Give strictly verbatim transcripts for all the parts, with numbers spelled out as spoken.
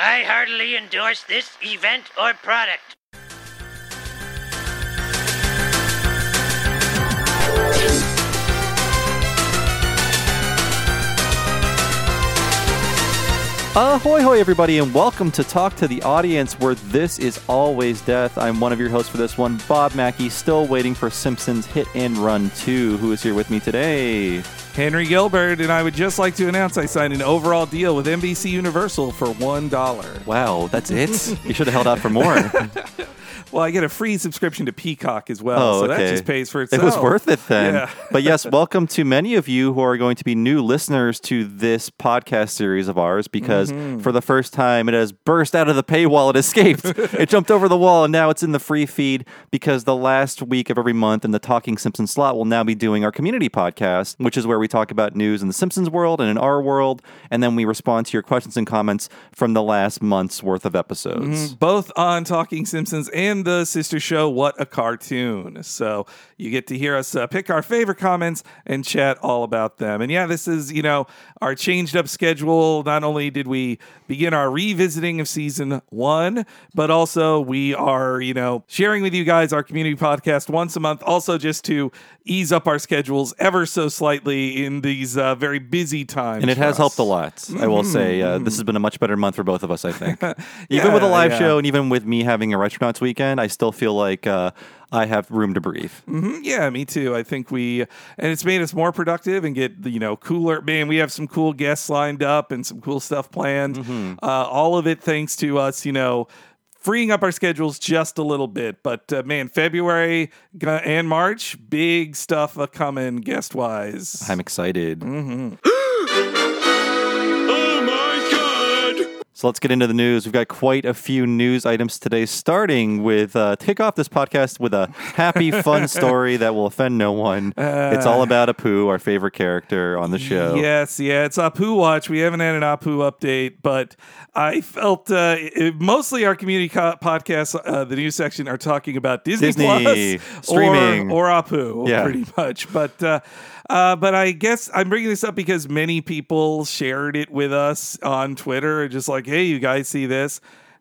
I heartily endorse this event or product. Ahoy, hoy, everybody, and welcome to Talk to the Audience, where this is always death. I'm one of your hosts for this one, Bob Mackey, still waiting for Simpsons Hit and Run two. Who is here with me today? Henry Gilbert, and I would just like to announce I signed an overall deal with N B C Universal for one dollar. Wow, that's it? You should have held out for more. Well, I get a free subscription to Peacock as well, oh, so okay. That just pays for itself. It was worth it then. Yeah. But yes, welcome to many of you who are going to be new listeners to this podcast series of ours, because mm-hmm. for the first time, it has burst out of the paywall. It escaped. It jumped over the wall, and now it's in the free feed, because the last week of every month in the Talking Simpsons slot, we'll now be doing our community podcast, which is where we talk about news in the Simpsons world and in our world, and then we respond to your questions and comments from the last month's worth of episodes. Mm-hmm. Both on Talking Simpsons and the sister show, What a Cartoon. So you get to hear us uh, pick our favorite comments and chat all about them. And yeah, this is, you know, our changed up schedule. Not only did we begin our revisiting of season one, but also we are, you know, sharing with you guys our community podcast once a month, also just to ease up our schedules ever so slightly in these uh, very busy times. And it has us. helped a lot. Mm-hmm. I will say uh, this has been a much better month for both of us, I think. Even yeah, with a live yeah. show and even with me having a Retronauts weekend, I still feel like uh, I have room to breathe. Mm-hmm. Yeah, me too. I think we, and it's made us more productive and get, you know, cooler. Man, we have some cool guests lined up and some cool stuff planned. Mm-hmm. Uh, all of it thanks to us, you know, freeing up our schedules just a little bit. But uh, man, February and March, big stuff a coming guest wise. I'm excited. Mm-hmm. So let's get into the news. We've got quite a few news items today, starting with, uh, kick off this podcast with a happy, fun story that will offend no one. Uh, it's all about Apu, our favorite character on the show. Yes, yeah, it's Apu Watch. We haven't had an Apu update, but I felt uh, it, mostly our community co- podcasts, uh, the news section, are talking about Disney, Disney Plus streaming. Or, or Apu, yeah. pretty much. But... Uh, Uh, but I guess I'm bringing this up because many people shared it with us on Twitter, just like, hey, you guys see this?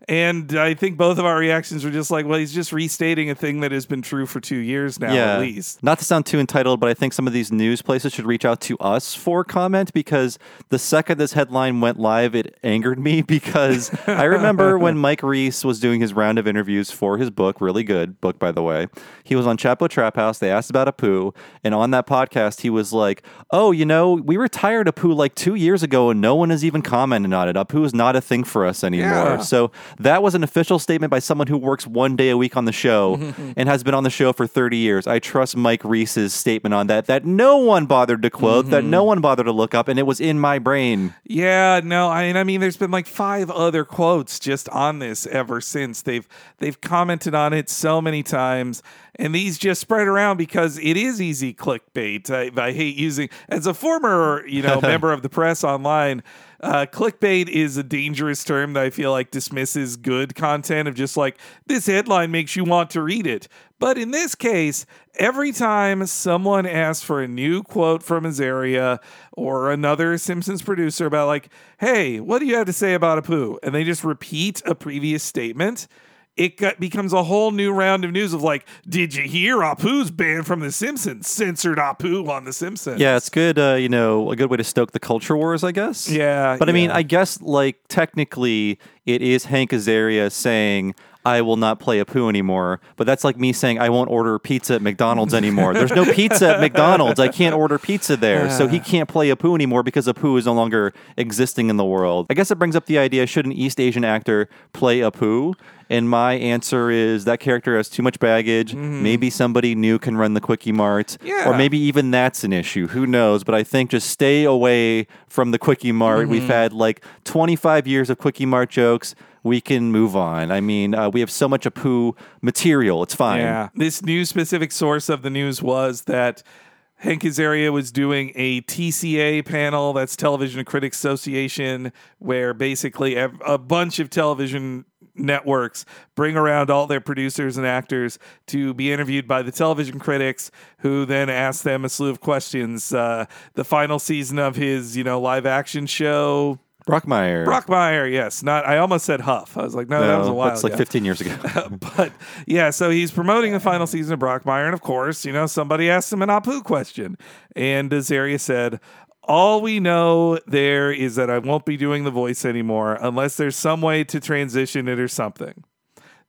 And I think both of our reactions were just like, well, he's just restating a thing that has been true for two years now, yeah. at least. Not to sound too entitled, but I think some of these news places should reach out to us for comment, because the second this headline went live, it angered me, because I remember when Mike Reese was doing his round of interviews for his book, really good book, by the way. He was on Chapo Trap House. They asked about Apu. And on that podcast, he was like, oh, you know, we retired Apu like two years ago and no one has even commented on it. Apu is not a thing for us anymore. Yeah. So... that was an official statement by someone who works one day a week on the show and has been on the show for thirty years. I trust Mike Reese's statement on that, that no one bothered to quote, mm-hmm. that no one bothered to look up, and it was in my brain. Yeah, no, I mean, I mean, there's been like five other quotes just on this ever since. They've they've commented on it so many times. And these just spread around because it is easy clickbait. I, I hate using, as a former, you know, member of the press online, uh, clickbait is a dangerous term that I feel like dismisses good content of just like, this headline makes you want to read it. But in this case, every time someone asks for a new quote from Azaria or another Simpsons producer about like, hey, what do you have to say about Apu? And they just repeat a previous statement. It got, becomes a whole new round of news of like, did you hear Apu's banned from The Simpsons? Censored Apu on The Simpsons. Yeah, it's good, uh, you know, a good way to stoke the culture wars, I guess. Yeah. But yeah. I mean, I guess, like, technically, it is Hank Azaria saying... I will not play Apu anymore. But that's like me saying I won't order pizza at McDonald's anymore. There's no pizza at McDonald's. I can't order pizza there. Yeah. So he can't play Apu anymore because Apu is no longer existing in the world. I guess it brings up the idea, should an East Asian actor play Apu? And my answer is that character has too much baggage. Mm-hmm. Maybe somebody new can run the Quickie Mart. Yeah. Or maybe even that's an issue. Who knows? But I think just stay away from the Quickie Mart. Mm-hmm. We've had like twenty-five years of Quickie Mart jokes. We can move on. I mean, uh, we have so much Apu material. It's fine. Yeah. This new specific source of the news was that Hank Azaria was doing a T C A panel, that's Television Critics Association, where basically a bunch of television networks bring around all their producers and actors to be interviewed by the television critics, who then ask them a slew of questions. Uh, the final season of his, you know, live action show... Brockmire. Brockmire, yes. Not. I almost said Huff. I was like, no, no that was a while that's ago. That's like fifteen years ago. But, yeah, so he's promoting the final season of Brockmire, and of course, you know, somebody asked him an Apu question. And Azaria said, all we know there is that I won't be doing the voice anymore unless there's some way to transition it or something.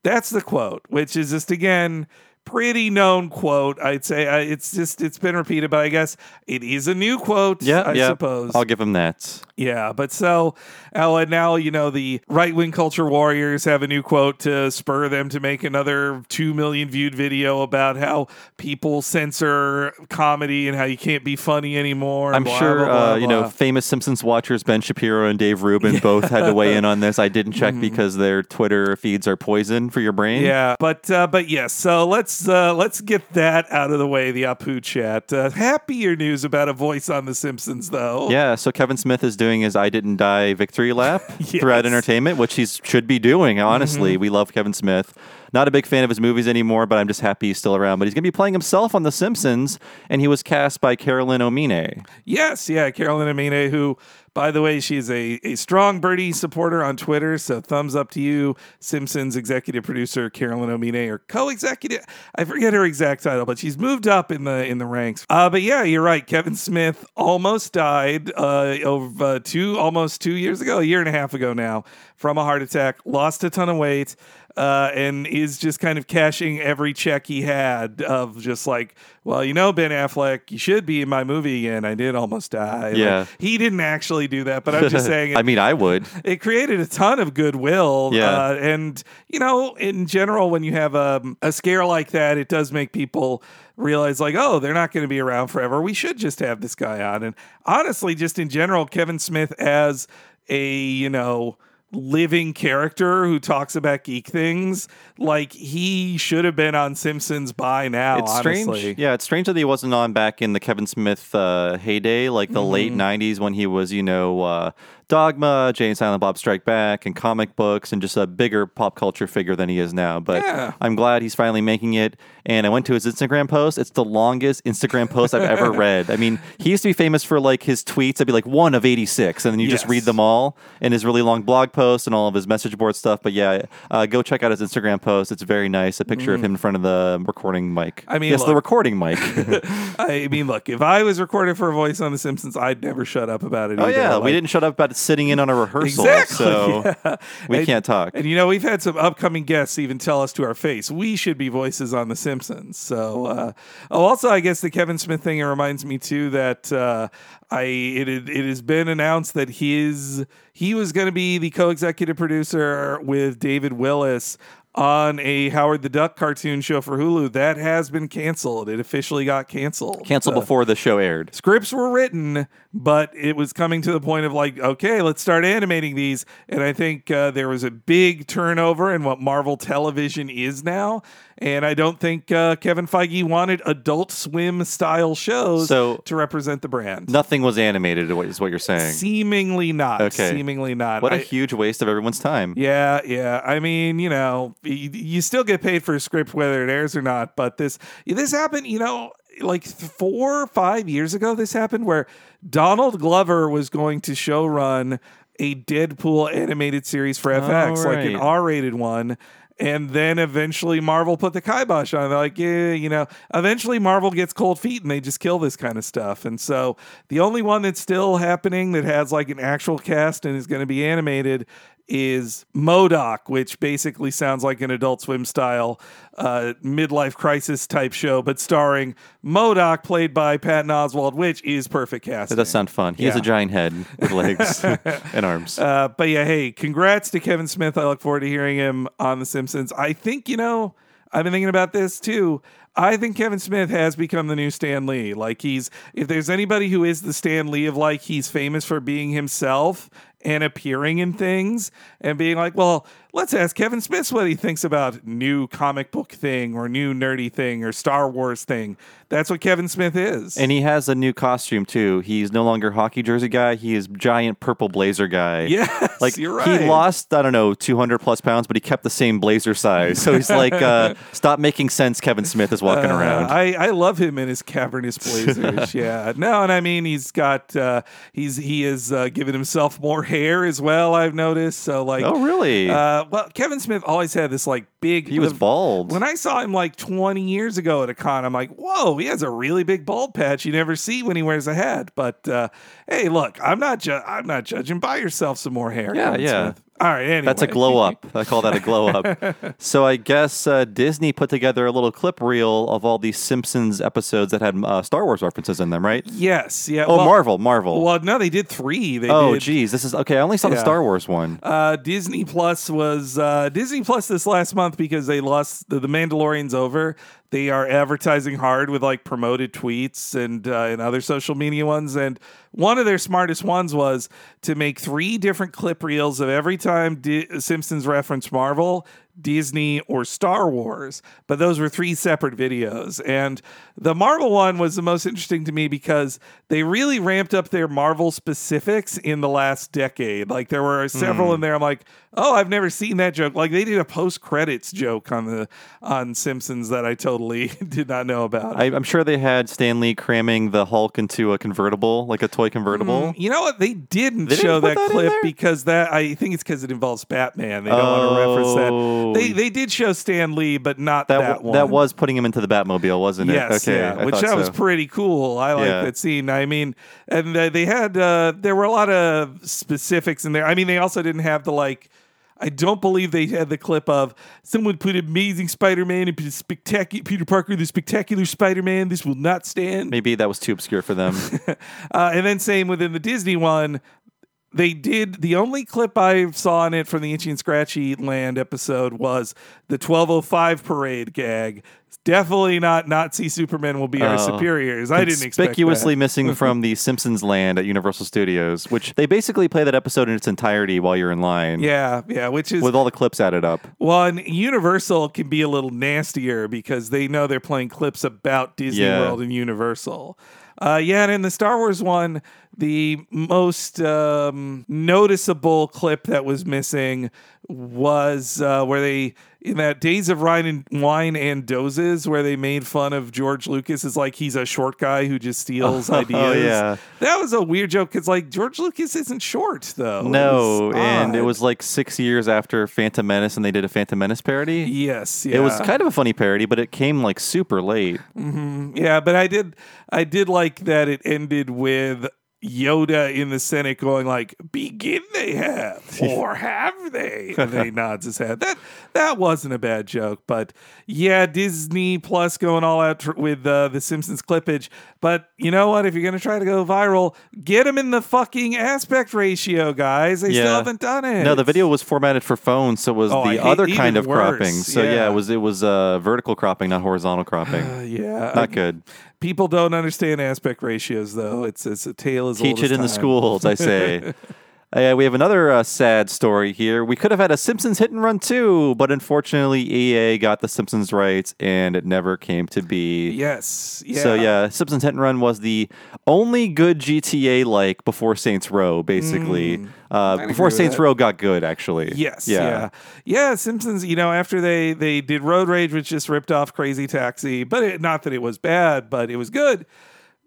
That's the quote, which is just, again, pretty known quote. I'd say uh, it's just, it's been repeated, but I guess it is a new quote, yeah, I yeah. suppose. I'll give him that. Yeah, but so uh, now, you know, the right-wing culture warriors have a new quote to spur them to make another two million viewed video about how people censor comedy and how you can't be funny anymore. I'm blah, sure, blah, blah, uh, you blah. know, famous Simpsons watchers Ben Shapiro and Dave Rubin yeah. both had to weigh in on this. I didn't check mm. because their Twitter feeds are poison for your brain. Yeah, but, uh, but yes, yeah, so let's Uh, let's get that out of the way, the Apu chat. Uh, happier news about a voice on The Simpsons, though. Yeah, so Kevin Smith is doing his I Didn't Die victory lap yes. throughout entertainment, which he should be doing, honestly. Mm-hmm. We love Kevin Smith. Not a big fan of his movies anymore, but I'm just happy he's still around. But he's going to be playing himself on The Simpsons, and he was cast by Carolyn Omine. Yes, yeah, Carolyn Omine, who, by the way, she's a, a strong Birdie supporter on Twitter, so thumbs up to you, Simpsons executive producer Carolyn Omine, or co-executive. I forget her exact title, but she's moved up in the in the ranks. Uh, but yeah, you're right. Kevin Smith almost died uh, over uh, two almost two years ago, a year and a half ago now, from a heart attack. Lost a ton of weight. Uh, and is just kind of cashing every check he had of just like, well, you know, Ben Affleck, you should be in my movie again. I did almost die. Yeah. Like, he didn't actually do that, but I'm just saying. It, I mean, I would. It created a ton of goodwill. Yeah. Uh, and, you know, in general, when you have a, a scare like that, it does make people realize like, oh, they're not going to be around forever. We should just have this guy on. And honestly, just in general, Kevin Smith as a, you know, living character who talks about geek things, like he should have been on Simpsons by now. It's honestly. strange. Yeah, it's strange that he wasn't on back in the Kevin Smith uh, heyday, like the mm-hmm. late nineties when he was, you know, uh, Dogma, Jay and Silent Bob Strike Back, and comic books, and just a bigger pop culture figure than he is now. But yeah. I'm glad he's finally making it. And I went to his Instagram post. It's the longest Instagram post I've ever read. I mean, he used to be famous for like his tweets. I'd be like one of eighty-six, and then you yes. just read them all, and his really long blog post and all of his message board stuff. But yeah, uh, go check out his Instagram post. It's very nice. A picture mm. of him in front of the recording mic. I mean, yes, look, the recording mic. I mean, look, if I was recording for a voice on The Simpsons, I'd never shut up about it. Oh either. yeah, like, we didn't shut up about it. Sitting in on a rehearsal, exactly, so yeah. we and, can't talk. And you know, we've had some upcoming guests even tell us to our face we should be voices on The Simpsons. So, uh, oh, also, I guess the Kevin Smith thing, it reminds me too that uh, I it it has been announced that his he was going to be the co-executive producer with David Willis on a Howard the Duck cartoon show for Hulu. That has been canceled. It officially got canceled. Canceled uh, before the show aired. Scripts were written, but it was coming to the point of like, okay, let's start animating these. And I think uh, there was a big turnover in what Marvel Television is now. And I don't think uh, Kevin Feige wanted Adult Swim-style shows so, to represent the brand. Nothing was animated, is what you're saying. Seemingly not. Okay. Seemingly not. What I, a huge waste of everyone's time. Yeah, yeah. I mean, you know, you, you still get paid for a script whether it airs or not. But this this happened, you know, like four or five years ago this happened where Donald Glover was going to showrun a Deadpool animated series for F X, right. like an R-rated one. And then eventually Marvel put the kibosh on it. They're like, yeah, you know, eventually Marvel gets cold feet and they just kill this kind of stuff. And so the only one that's still happening that has like an actual cast and is going to be animated is Modoc, which basically sounds like an Adult Swim style uh, midlife crisis type show, but starring Modoc, played by Patton Oswalt, which is perfect casting. That does sound fun. He yeah. has a giant head with legs and arms. Uh, but yeah, hey, congrats to Kevin Smith. I look forward to hearing him on The Simpsons. I think, you know, I've been thinking about this too. I think Kevin Smith has become the new Stan Lee. Like he's, if there's anybody who is the Stan Lee of like, he's famous for being himself and appearing in things and being like, well, let's ask Kevin Smith what he thinks about new comic book thing or new nerdy thing or Star Wars thing. That's what Kevin Smith is. And he has a new costume too. He's no longer hockey jersey guy. He is giant purple blazer guy. Yes, like, you're right. He lost, I don't know, two hundred plus pounds, but he kept the same blazer size. So he's like, uh, stop making sense, Kevin Smith is walking uh, around. I, I love him in his cavernous blazers. yeah. No, and I mean, he's got, uh, he's he has uh, given himself more hair hair as well, I've noticed. So like, oh really? Uh, well, Kevin Smith always had this like big. He was bald. When I saw him like twenty years ago at a con, I'm like, whoa, he has a really big bald patch you never see when he wears a hat. But uh, hey, look, I'm not ju- I'm not judging. Buy yourself some more hair. Yeah, Kevin yeah. Smith. All right, anyway. That's a glow up. I call that a glow up. So I guess uh, Disney put together a little clip reel of all these Simpsons episodes that had uh, Star Wars references in them, right? Yes. Yeah. Oh, well, Marvel, Marvel. Well, no, they did three. They oh, did, geez. This is, okay, I only saw yeah. the Star Wars one. Uh, Disney Plus was, uh, Disney Plus this last month because they lost, the, the Mandalorian's over. They are advertising hard with like promoted tweets and uh, and other social media ones. And one of their smartest ones was to make three different clip reels of every time D- Simpsons referenced Marvel, Disney, or Star Wars. But those were three separate videos. And the Marvel one was the most interesting to me because they really ramped up their Marvel specifics in the last decade. Like there were several mm. in there. I'm like, oh, I've never seen that joke. Like they did a post-credits joke on the on Simpsons that I totally did not know about. I, I'm sure they had Stan Lee cramming the Hulk into a convertible, like a toy convertible. Mm, you know what? They didn't they show didn't that, that clip because that I think it's because it involves Batman. They don't oh. want to reference that. They they did show Stan Lee, but not that, that w- one. That was putting him into the Batmobile, wasn't it? Yes, okay, yeah, which that so. was pretty cool. I like yeah. that scene. I mean, and they had uh, there were a lot of specifics in there. I mean, they also didn't have the like. I don't believe they had the clip of someone put Amazing Spider-Man and spectacular Peter Parker, the spectacular Spider-Man. This will not stand. Maybe that was too obscure for them. uh, and then same within the Disney one. They did, the only clip I saw in it from the Itchy and Scratchy Land episode was the twelve oh five parade gag. It's definitely not Nazi Supermen will be our uh, superiors. I didn't expect that. Conspicuously missing from the Simpsons Land at Universal Studios, which they basically play that episode in its entirety while you're in line. Yeah, yeah, which is... with all the clips added up. Well, and Universal can be a little nastier because they know they're playing clips about Disney yeah. World and Universal. Uh, yeah, and in the Star Wars one, the most um, noticeable clip that was missing was uh, where they, in that Days of Wine and, Wine and Dozes, where they made fun of George Lucas as like he's a short guy who just steals oh, ideas. Oh, yeah. That was a weird joke because like George Lucas isn't short, though. No, it and it was like six years after Phantom Menace and they did a Phantom Menace parody. Yes, yeah. It was kind of a funny parody, but it came like super late. Mm-hmm. Yeah, but I did, I did like that it ended with Yoda in the Senate going like, begin they have, or have they? And then he nods his head. That that wasn't a bad joke, but yeah, Disney Plus going all out tr- with uh, the Simpsons clippage. But you know what? If you're going to try to go viral, get them in the fucking aspect ratio, guys. They yeah. still haven't done it. No, the video was formatted for phones, so it was oh, the other kind of worse. cropping. So yeah. yeah, it was it was uh, vertical cropping, not horizontal cropping. Uh, yeah. Not good. People don't understand aspect ratios, though. It's it's a tale as old as time. Teach it in the schools, I say. Uh, we have another uh, sad story here. We could have had a Simpsons Hit and Run two, but unfortunately E A got the Simpsons rights, and it never came to be. Yes. Yeah. So yeah, Simpsons Hit and Run was the only good G T A-like before Saints Row, basically. Mm, uh, before Saints that. Row got good, actually. Yes. Yeah. yeah. Yeah, Simpsons, you know, after they, they did Road Rage, which just ripped off Crazy Taxi, but it, not that it was bad, but it was good.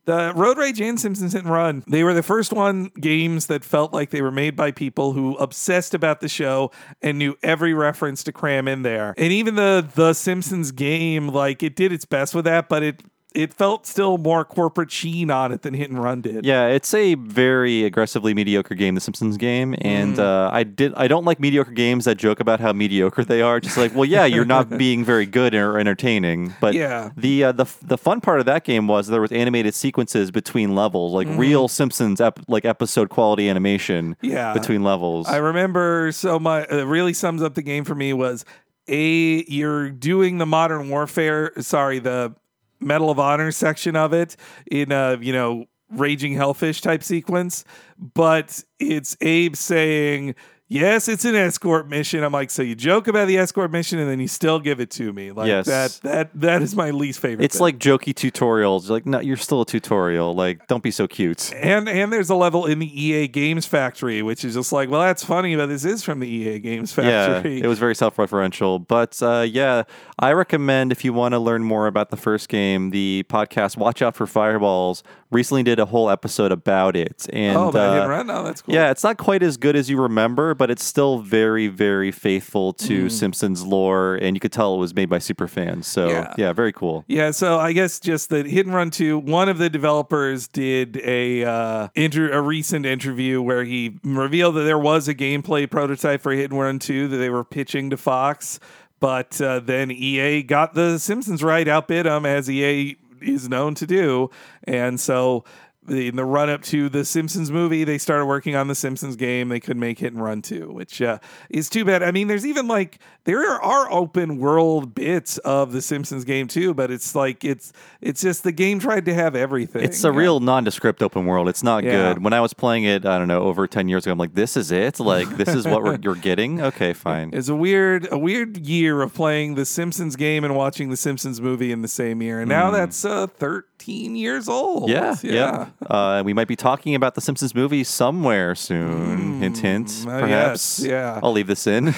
The Road Rage and Simpsons Hit and Run, they were the first one games that felt like they were made by people who obsessed about the show and knew every reference to cram in there. And even the the Simpsons Game, like it did its best with that, but it it felt still more corporate sheen on it than Hit and Run did. Yeah, it's a very aggressively mediocre game, the Simpsons Game, and mm. uh, I did I don't like mediocre games that joke about how mediocre they are. Just like, well, yeah, you're not being very good or entertaining. But yeah. the uh, the the fun part of that game was there was animated sequences between levels, like mm. real Simpsons ep- like episode quality animation yeah. between levels. I remember so much. It really sums up the game for me was a you're doing the Modern Warfare. Sorry, the Medal of Honor section of it in a, you know, raging hellfish type sequence, but it's Abe saying, yes, it's an escort mission. I'm like, so you joke about the escort mission and then you still give it to me. Like yes. that that that is my least favorite. It's bit. Like jokey tutorials. Like, no, you're still a tutorial. Like, don't be so cute. And and there's a level in the E A Games Factory, which is just like, well, that's funny, but this is from the E A Games Factory. Yeah, it was very self-referential. But uh, yeah, I recommend if you want to learn more about the first game, the podcast Watch Out for Fireballs recently did a whole episode about it. And oh, that uh, hit and run? Oh, that's cool. Yeah, it's not quite as good as you remember, but it's still very, very faithful to mm. Simpsons lore, and you could tell it was made by super fans. So yeah. yeah, very cool. Yeah, so I guess just that Hit and Run two, one of the developers did a uh, inter- a recent interview where he revealed that there was a gameplay prototype for Hit and Run two that they were pitching to Fox, but uh, then E A got the Simpsons right, outbid them, as E A is known to do, and so in the run-up to the Simpsons movie, they started working on the Simpsons game. They could make Hit and Run two, which uh, is too bad. I mean, there's even like, there are open world bits of the Simpsons game too, but it's like, it's it's just the game tried to have everything. It's a yeah. real nondescript open world. It's not yeah. good. When I was playing it, I don't know, over ten years ago, I'm like, this is it? Like, this is what we're, you're getting? Okay, fine. It's a weird, a weird year of playing the Simpsons game and watching the Simpsons movie in the same year. And now mm. that's uh, thirteen years old. Yeah, yeah. yeah. Uh, we might be talking about the Simpsons movie somewhere soon. Mm, hint, hint, perhaps. Yes, yeah. I'll leave this in.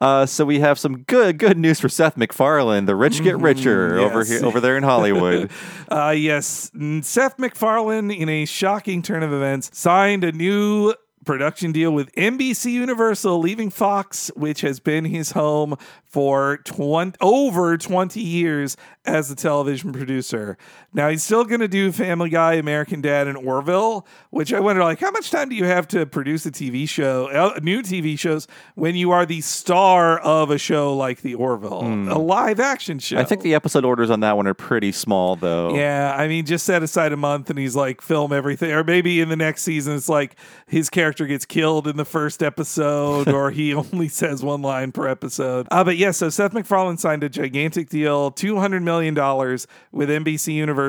uh, so we have some good, good news for Seth MacFarlane. The rich get richer mm, yes. over here, over there in Hollywood. uh, yes, Seth MacFarlane, in a shocking turn of events, signed a new production deal with N B C Universal, leaving Fox, which has been his home for twenty, over twenty years as a television producer. Now, he's still going to do Family Guy, American Dad, and Orville, which I wonder, like, how much time do you have to produce a T V show, uh, new T V shows, when you are the star of a show like The Orville, mm. a live action show? I think the episode orders on that one are pretty small, though. Yeah, I mean, just set aside a month and he's like, film everything. Or maybe in the next season, it's like his character gets killed in the first episode, or he only says one line per episode. Uh, but yeah, so Seth MacFarlane signed a gigantic deal, two hundred million dollars with N B C Universal.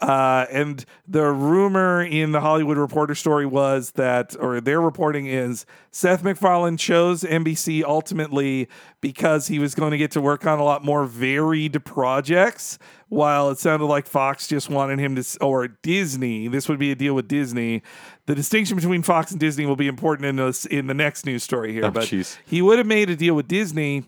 Uh, and the rumor in the Hollywood Reporter story was that, or their reporting is, Seth MacFarlane chose N B C ultimately because he was going to get to work on a lot more varied projects, while it sounded like Fox just wanted him to, or Disney, this would be a deal with Disney. The distinction between Fox and Disney will be important in this, in the next news story here. Oh, but geez. He would have made a deal with Disney,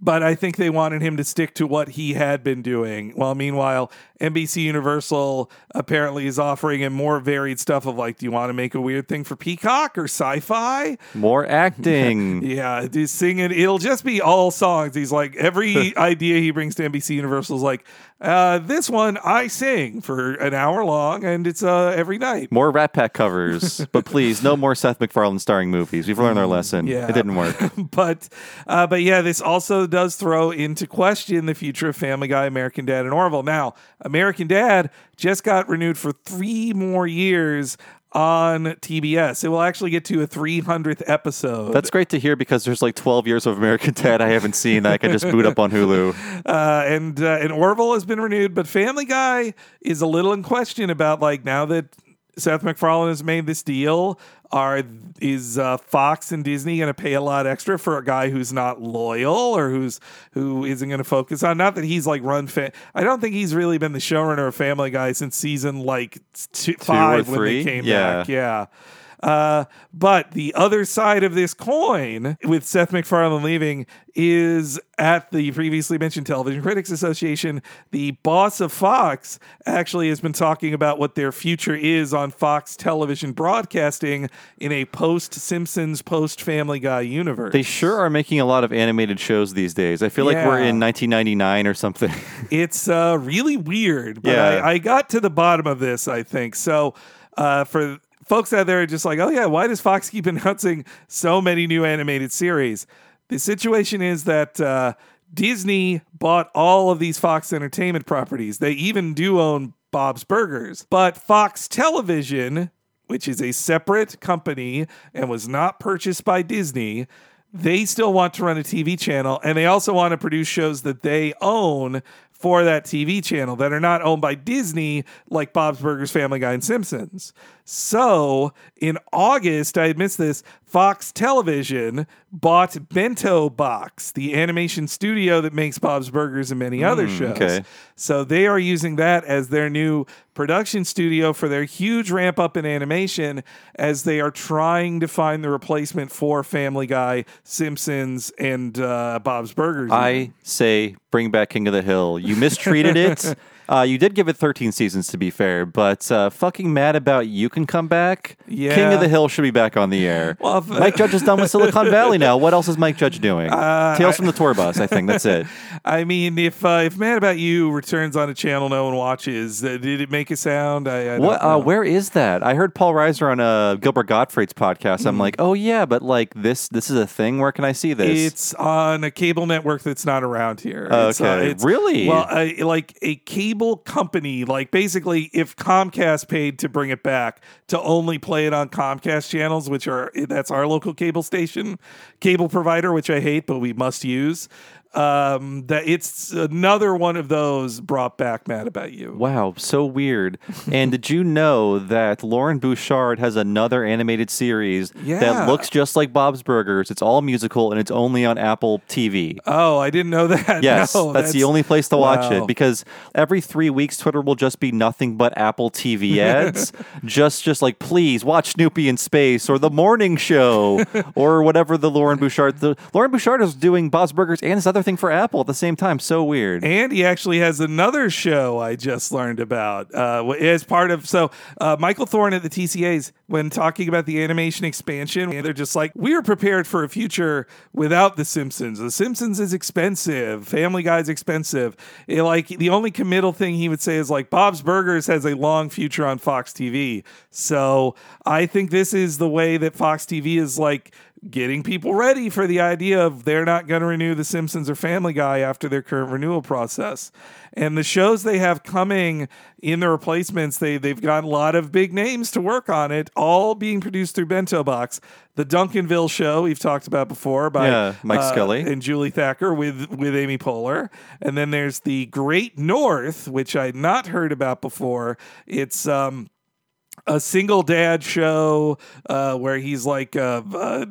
but I think they wanted him to stick to what he had been doing. Well, meanwhile, N B C Universal apparently is offering him more varied stuff of like, do you want to make a weird thing for Peacock or sci-fi? More acting. yeah, he's singing. It'll just be all songs. He's like, every idea he brings to N B C Universal is like, uh, this one I sing for an hour long, and it's uh, every night. More Rat Pack covers, but please, no more Seth MacFarlane starring movies. We've learned our lesson. Yeah. It didn't work. but, uh, but yeah, this also does throw into question the future of Family Guy, American Dad, and Orville. Now, American Dad just got renewed for three more years on T B S. It will actually get to a three hundredth episode. That's great to hear, because there's like twelve years of American Dad I haven't seen that I can just boot up on Hulu. Uh, and, uh, and Orville has been renewed, but Family Guy is a little in question about, like, now that Seth MacFarlane has made this deal, are is uh, Fox and Disney going to pay a lot extra for a guy who's not loyal, or who's who isn't going to focus on? Not that he's like run. Fa- I don't think he's really been the showrunner of Family Guy since season like two, two five when they came yeah. back. Yeah. Uh, but the other side of this coin with Seth MacFarlane leaving is, at the previously mentioned Television Critics Association, the boss of Fox actually has been talking about what their future is on Fox television broadcasting in a post-Simpsons, post-Family Guy universe. They sure are making a lot of animated shows these days. I feel yeah. like we're in nineteen ninety-nine or something. It's uh, really weird, but yeah. I, I got to the bottom of this, I think. So uh, for... folks out there are just like, oh yeah, why does Fox keep announcing so many new animated series? The situation is that uh, Disney bought all of these Fox Entertainment properties. They even do own Bob's Burgers. But Fox Television, which is a separate company and was not purchased by Disney, they still want to run a T V channel, and they also want to produce shows that they own for that T V channel that are not owned by Disney, like Bob's Burgers, Family Guy, and Simpsons. So in August, I had missed this, Fox Television bought Bento Box, the animation studio that makes Bob's Burgers and many other mm, shows. Okay. So they are using that as their new production studio for their huge ramp up in animation as they are trying to find the replacement for Family Guy, Simpsons, and uh, Bob's Burgers. I say bring back King of the Hill. You mistreated it. Uh, you did give it thirteen seasons, to be fair, but uh, fucking mad about You Can Come Back. Yeah. King of the Hill should be back on the air. Well, if, uh, Mike Judge is done with Silicon Valley now. What else is Mike Judge doing? Uh, Tales I, from the Tour Bus, I think. That's it. I mean, if uh, if Mad About You returns on a channel no one watches, uh, did it make a sound? I, I what? Uh, where is that? I heard Paul Reiser on uh, Gilbert Gottfried's podcast. Mm. I'm like, oh yeah, but like this this is a thing. Where can I see this? It's on a cable network that's not around here. Okay. It's, uh, it's, really? Well, uh, like a cable company, like basically if Comcast paid to bring it back to only play it on Comcast channels, which are that's our local cable station cable provider, which I hate but we must use, um that it's another one of those brought back Mad About You. Wow, so weird. And did you know that Lauren Bouchard has another animated series yeah. that looks just like Bob's Burgers? It's all musical and it's only on Apple T V. Oh, I didn't know that. Yes, no, that's, that's the only place to watch wow. it, because every three weeks Twitter will just be nothing but Apple T V ads. just just like, please watch Snoopy in Space or The Morning Show or whatever the Lauren Bouchard the Lauren Bouchard is doing Bob's Burgers and this other thing for Apple at the same time. So weird. And he actually has another show I just learned about uh, as part of, so uh, Michael Thorne at the T C As, when talking about the animation expansion, they're just like, we're prepared for a future without The Simpsons. The Simpsons is expensive. Family Guy's expensive. It, like the only committal thing he would say is like, Bob's Burgers has a long future on Fox T V. So I think this is the way that Fox T V is like, getting people ready for the idea of they're not going to renew The Simpsons or Family Guy after their current renewal process. And the shows they have coming in the replacements, they, they've got a lot of big names to work on it, all being produced through Bento Box. The Duncanville Show we've talked about before by yeah, Mike uh, Scully and Julie Thacker with, with Amy Poehler. And then there's The Great North, which I'd not heard about before. It's... um. A single dad show uh, where he's like, uh, uh,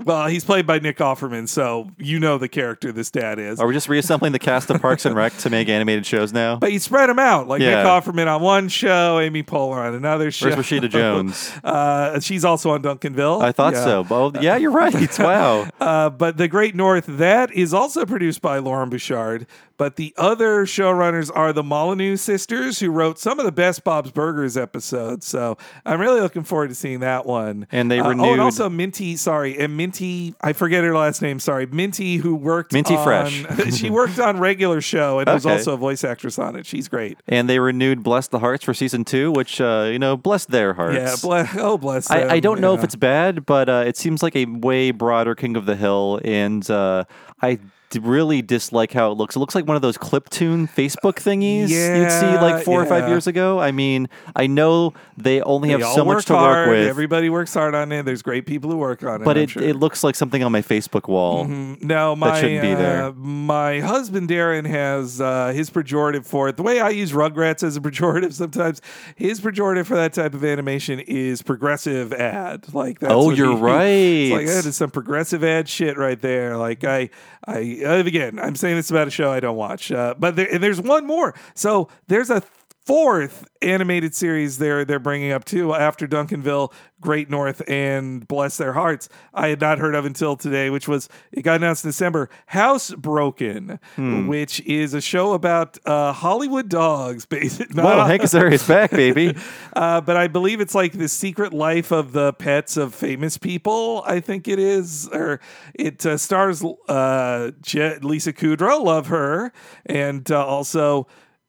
well, he's played by Nick Offerman, so you know the character this dad is. Are we just reassembling the cast of Parks and Rec to make animated shows now? But you spread them out. Like yeah. Nick Offerman on one show, Amy Poehler on another show. Where's Rashida Jones? uh, she's also on Duncanville. I thought yeah. so. But, yeah, you're right. Wow. uh, but The Great North, that is also produced by Lauren Bouchard. But the other showrunners are the Molyneux sisters, who wrote some of the best Bob's Burgers episodes. So I'm really looking forward to seeing that one. And they renewed. Uh, oh, and also Minty, sorry. And Minty, I forget her last name, sorry. Minty, who worked Minty on... Minty Fresh. She worked on Regular Show and okay. was also a voice actress on it. She's great. And they renewed Bless the Hearts for season two, which, uh, you know, bless their hearts. Yeah, bless. Oh, bless them. I, I don't yeah. know if it's bad, but uh, it seems like a way broader King of the Hill. And uh, I... really dislike how it looks. It looks like one of those Cliptoon Facebook thingies yeah, you'd see like four yeah. or five years ago. I mean, I know they only they have so much to hard. work with. Everybody works hard on it. There's great people who work on it. But it, sure. it looks like something on my Facebook wall. Mm-hmm. No, my, that shouldn't be there. Uh, my husband, Darren, has uh, his pejorative for it. The way I use Rugrats as a pejorative sometimes, his pejorative for that type of animation is progressive ad. Like that's Oh, you're he, right. It's like, that is some progressive ad shit right there. Like I, I, Again, I'm saying this about a show I don't watch, uh, but there, and there's one more. So there's a fourth animated series they're they're bringing up too after Duncanville, Great North, and Bless Their Hearts. I had not heard of until today, which was it got announced in December. Housebroken, hmm. which is a show about uh, Hollywood dogs. Based, well, on, Hank Azaria is back, baby. uh, but I believe it's like The Secret Life of the Pets of Famous People. I think it is, or it uh, stars uh, Je- Lisa Kudrow, love her, and uh, also.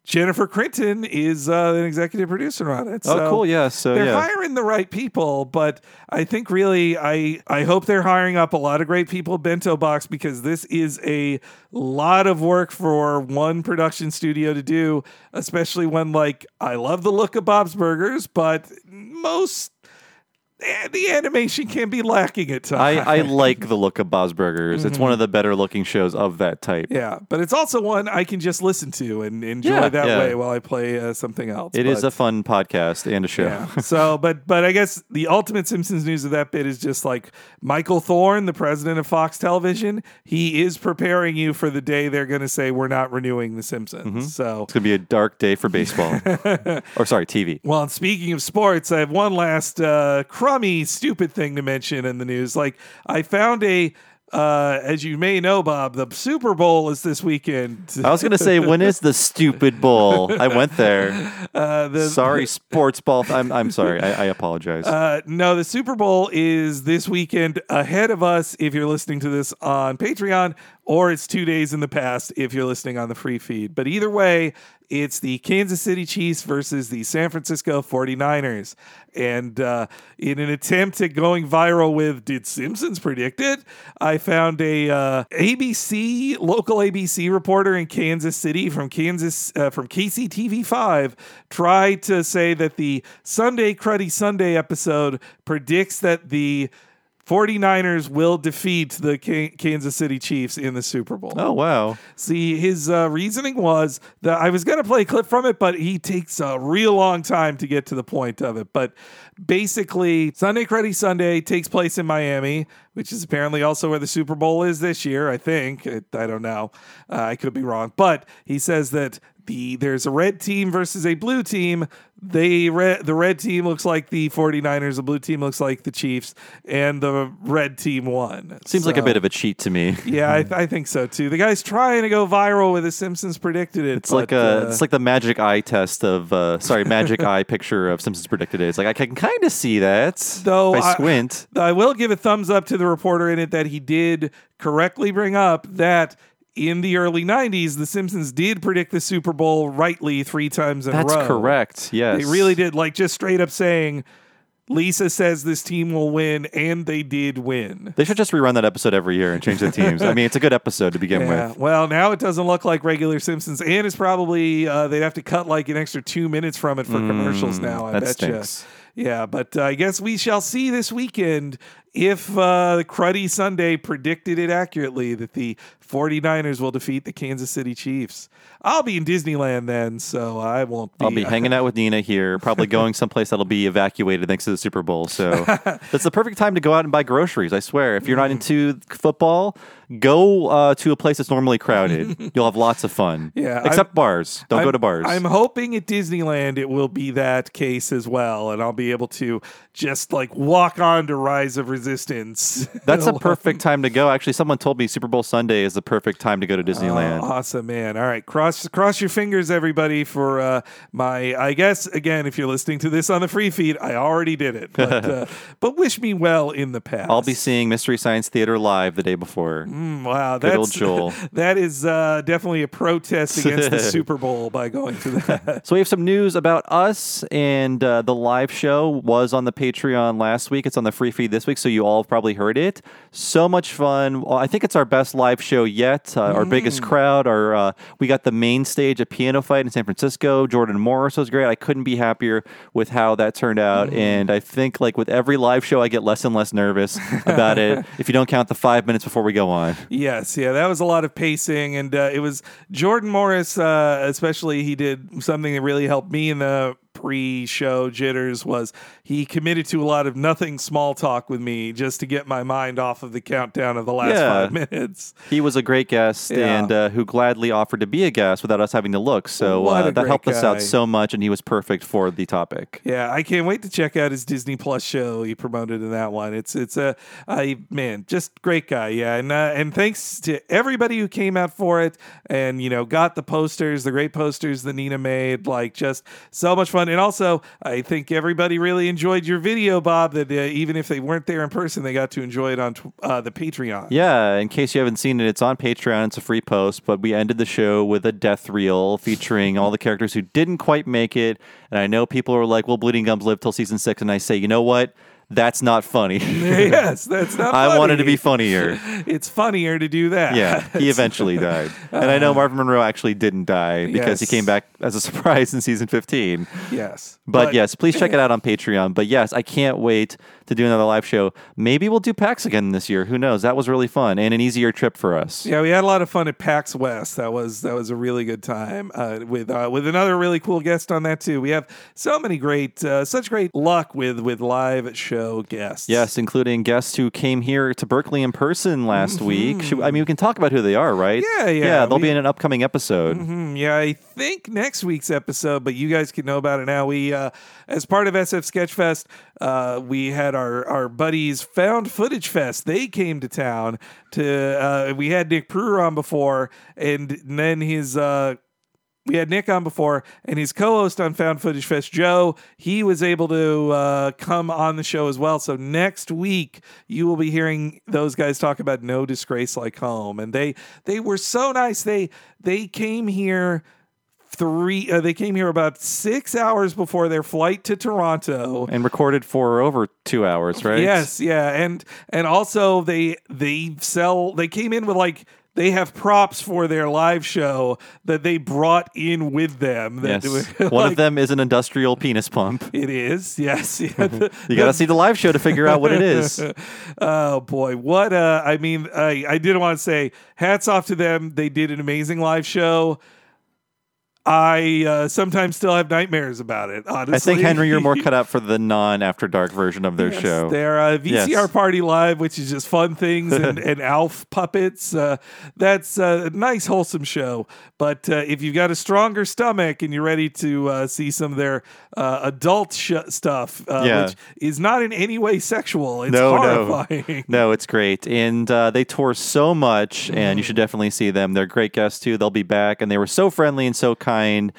Jennifer Clinton is uh, an executive producer on it. So oh, cool! Yeah, so they're yeah. hiring the right people, but I think really, I I hope they're hiring up a lot of great people at Bento Box, because this is a lot of work for one production studio to do, especially when like I love the look of Bob's Burgers, but most. the animation can be lacking at times. I, I like the look of Bob's Burgers. Mm-hmm. It's one of the better looking shows of that type. Yeah, but it's also one I can just listen to and enjoy yeah, that yeah. way while I play uh, something else. It but, is a fun podcast and a show. Yeah. So, but but I guess the ultimate Simpsons news of that bit is just like Michael Thorne, the president of Fox Television, he is preparing you for the day they're going to say we're not renewing The Simpsons. Mm-hmm. So it's going to be a dark day for baseball. Or sorry, T V. Well, and speaking of sports, I have one last uh, crummy, stupid thing to mention in the news. Like, I found a, uh, as you may know, Bob, the Super Bowl is this weekend. I was going to say, when is the stupid bowl? I went there. Uh, the, sorry, sports ball. I'm, I'm sorry. I, I apologize. Uh, no, the Super Bowl is this weekend ahead of us if you're listening to this on Patreon, or it's two days in the past if you're listening on the free feed. But either way, it's the Kansas City Chiefs versus the San Francisco forty-niners. And uh, in an attempt at going viral with, did Simpsons predict it? I found a uh, A B C, local A B C reporter in Kansas City from Kansas uh, from K C T V five tried to say that the Sunday Cruddy Sunday episode predicts that the forty-niners will defeat the Kansas City Chiefs in the Super Bowl. Oh, wow. See, his uh, reasoning was that I was going to play a clip from it, but he takes a real long time to get to the point of it. But basically, Sunday Cruddy Sunday takes place in Miami, which is apparently also where the Super Bowl is this year, I think. I, I don't know. Uh, I could be wrong. But he says that The, there's a red team versus a blue team. They re, the red team looks like the forty-niners, the blue team looks like the Chiefs, and the red team won. Seems so, like a bit of a cheat to me. Yeah, I, I think so too. The guy's trying to go viral with the Simpsons predicted it. It's but, like a, uh, it's like the magic eye test of uh, sorry, magic eye picture of Simpsons predicted it. It's like I can kind of see that though. If I, I squint. I will give a thumbs up to the reporter in it that he did correctly bring up that in the early nineties, The Simpsons did predict the Super Bowl rightly three times in That's a row. That's correct, yes. They really did, like just straight up saying, Lisa says this team will win, and they did win. They should just rerun that episode every year and change the teams. I mean, it's a good episode to begin yeah. with. Well, now it doesn't look like regular Simpsons, and it's probably, uh, they'd have to cut like an extra two minutes from it for mm, commercials now, I bet you. Yeah, but uh, I guess we shall see this weekend if uh, the Cruddy Sunday predicted it accurately that the forty-niners will defeat the Kansas City Chiefs. I'll be in Disneyland then, so I won't be. I'll be uh, hanging out with Nina here, probably going someplace that'll be evacuated thanks to the Super Bowl. So that's the perfect time to go out and buy groceries, I swear. If you're not into football, go uh, to a place that's normally crowded. You'll have lots of fun. Yeah, except I'm, bars. Don't I'm, go to bars. I'm hoping at Disneyland it will be that case as well, and I'll be able to just like walk on to Rise of Resistance. That's a perfect time to go. Actually, someone told me Super Bowl Sunday is the perfect time to go to Disneyland. Oh, awesome, man. All right, cross cross your fingers, everybody, for uh, my, I guess, again, if you're listening to this on the free feed, I already did it. But, uh, but wish me well in the past. I'll be seeing Mystery Science Theater live the day before. Mm, wow, good that's, old Joel. That is uh, definitely a protest against the Super Bowl by going to that. So we have some news about us, and uh, the live show was on the Patreon last week. It's on the free feed this week, so you all probably heard it. So much fun. Well, I think it's our best live show yet. Uh, mm. Our biggest crowd. Our uh, we got the main stage at Piano Fight in San Francisco. Jordan Morris was great. I couldn't be happier with how that turned out. Mm. And I think like with every live show, I get less and less nervous about it. If you don't count the five minutes before we go on. Yes, yeah, that was a lot of pacing, and uh, it was Jordan Morris, uh, especially. He did something that really helped me in the pre-show jitters was he committed to a lot of nothing small talk with me just to get my mind off of the countdown of the last yeah. five minutes. He was a great guest yeah. and uh, who gladly offered to be a guest without us having to look. So uh, that helped guy. us out so much, and he was perfect for the topic. Yeah, I can't wait to check out his Disney Plus show he promoted in that one. It's it's a I man, just great guy. Yeah, and uh, and thanks to everybody who came out for it and you know got the posters, the great posters that Nina made. Like just so much fun. And also, I think everybody really enjoyed your video, Bob, that uh, even if they weren't there in person, they got to enjoy it on t- uh, the Patreon. Yeah, in case you haven't seen it, it's on Patreon. It's a free post, but we ended the show with a death reel featuring all the characters who didn't quite make it. And I know people are like, well, Bleeding Gums lived till season six. And I say, you know what? that's not funny. Yes, that's not funny. I wanted to be funnier. It's funnier to do that. Yeah, he eventually died. And I know Marvin Monroe actually didn't die because yes. he came back as a surprise in season fifteen. Yes. But, but yes, please check it out on Patreon. But yes, I can't wait to do another live show. Maybe we'll do PAX again this year. Who knows? That was really fun and an easier trip for us. Yeah, we had a lot of fun at PAX West. That was that was a really good time uh, with uh, with another really cool guest on that too. We have so many great, uh, such great luck with with live show guests. Yes, including guests who came here to Berkeley in person last mm-hmm. week. Should, I mean, we can talk about who they are, right? Yeah, yeah. Yeah, they'll we, be in an upcoming episode. Mm-hmm, yeah, I think next week's episode, but you guys can know about it now. We, uh, as part of S F Sketchfest, uh, we had Our, our buddies Found Footage Fest. They came to town to uh, we had Nick Pruer on before and then his uh, we had Nick on before and his co-host on Found Footage Fest, Joe, he was able to uh, come on the show as well. So next week you will be hearing those guys talk about No Disgrace Like Home, and they they were so nice. They they came here Three. Uh, they came here about six hours before their flight to Toronto, and recorded for over two hours, right? Yes, yeah, and and also they they sell. They came in with like. They have props for their live show that they brought in with them. That yes. Were, like, one of them is an industrial penis pump. It is, yes. Yeah. You got to see the live show to figure out what it is. Oh, boy. What, uh, I mean, I, I did want to say, hats off to them. They did an amazing live show. I uh, sometimes still have nightmares about it, honestly. I think, Henry, you're more cut out for the non-After Dark version of their yes, show. Their uh, V C R yes. Party Live, which is just fun things, and, and Alf puppets. Uh, that's a nice, wholesome show. But uh, if you've got a stronger stomach and you're ready to uh, see some of their uh, adult sh- stuff, uh, yeah. which is not in any way sexual, it's no, horrifying. No. no, it's great. And uh, they tour so much, mm. and you should definitely see them. They're great guests, too. They'll be back, and they were so friendly and so kind. And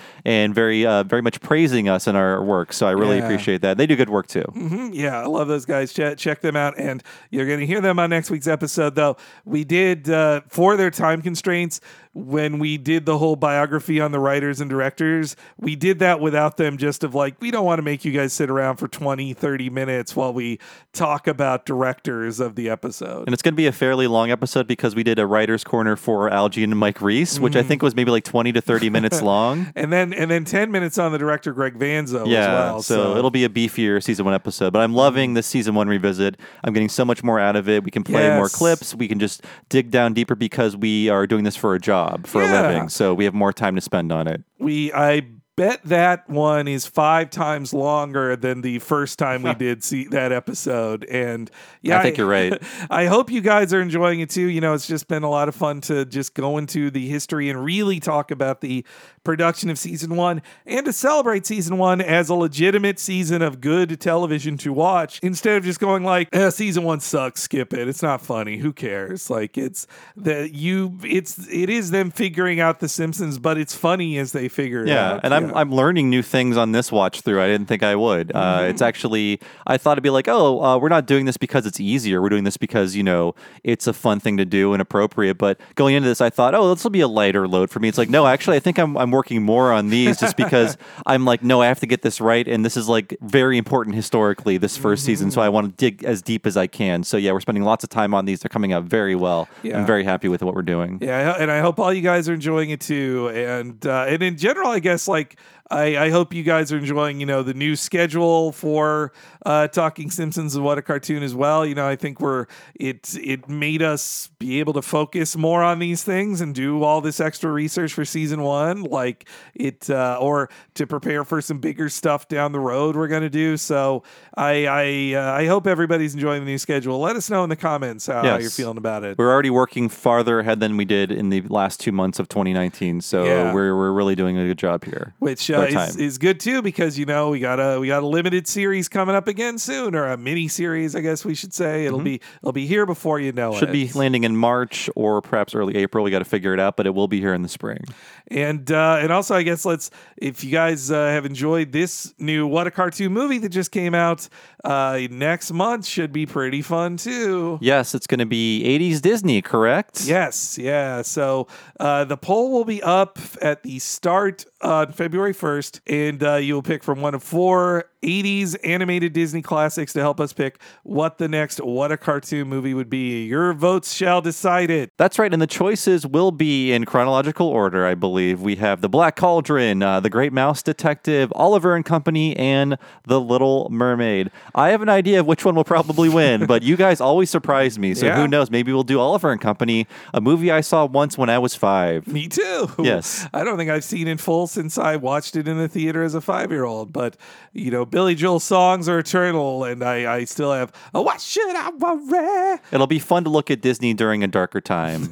very, uh, very much praising us and our work. So I really yeah. appreciate that. They do good work too. Mm-hmm. Yeah, I love those guys. Ch- check them out, and you're going to hear them on next week's episode. Though we did uh, for their time constraints. When we did the whole biography on the writers and directors, we did that without them, just of like, we don't want to make you guys sit around for twenty, thirty minutes while we talk about directors of the episode. And it's going to be a fairly long episode because we did a writer's corner for Algie and Mike Reese, mm-hmm. which I think was maybe like twenty to thirty minutes long. And then and then ten minutes on the director, Greg Vanzo yeah, as well. So, so it'll be a beefier season one episode, but I'm loving this season one revisit. I'm getting so much more out of it. We can play yes. more clips. We can just dig down deeper because we are doing this for a job. For yeah. a living, so we have more time to spend on it. We, I bet that one is five times longer than the first time we did see that episode. And yeah, I think I, you're right. I hope you guys are enjoying it too. You know, it's just been a lot of fun to just go into the history and really talk about the production of season one and to celebrate season one as a legitimate season of good television to watch, instead of just going like eh, season one sucks, skip it, it's not funny, who cares. Like it's the you it's it is them figuring out the Simpsons, but it's funny as they figure it yeah, out. And yeah, and I'm I'm learning new things on this watch through. I didn't think I would. Mm-hmm. Uh, it's actually, I thought it'd be like, oh uh, we're not doing this because it's easier, we're doing this because, you know, it's a fun thing to do and appropriate. But going into this I thought, oh, this will be a lighter load for me. It's like, no, actually I think I'm I'm working more on these just because I'm like, no, I have to get this right, and this is like very important historically, this first mm-hmm. season, so I want to dig as deep as I can. So yeah, we're spending lots of time on these. They're coming out very well. Yeah. I'm very happy with what we're doing. Yeah, and I hope all you guys are enjoying it too. And uh, and in general, I guess like I, I hope you guys are enjoying, you know, the new schedule for uh, Talking Simpsons and What a Cartoon as well. You know, I think we're it it made us be able to focus more on these things and do all this extra research for season one, like it uh, or to prepare for some bigger stuff down the road we're going to do. So I I, uh, I hope everybody's enjoying the new schedule. Let us know in the comments how, yes. how you're feeling about it. We're already working farther ahead than we did in the last two months of twenty nineteen, so yeah. we're we're really doing a good job here. Which. Uh, Uh, is, is good too, because you know we got a we got a limited series coming up again soon, or a mini series, I guess we should say. It'll mm-hmm. be it'll be here before you know it. Should be landing in March or perhaps early April. We got to figure it out, but it will be here in the spring. And uh, and also, I guess let's if you guys uh, have enjoyed this new What a Cartoon movie that just came out uh, next month, should be pretty fun too. Yes, it's going to be eighties Disney, correct? Yes, yeah. So uh, the poll will be up at the start on uh, February first. First, and uh, you'll pick from one of four eighties animated Disney classics to help us pick what the next What a Cartoon movie would be. Your votes shall decide it. That's right, and the choices will be in chronological order, I believe. We have The Black Cauldron, uh, The Great Mouse Detective, Oliver and Company, and The Little Mermaid. I have an idea of which one will probably win, but you guys always surprise me, so yeah. Who knows? Maybe we'll do Oliver and Company, a movie I saw once when I was five. Me too. Yes. I don't think I've seen in full since I watched it in the theater as a five-year-old, but, you know, Billy Joel's songs are eternal, and I, I still have, oh, why should I worry? It'll be fun to look at Disney during a darker time,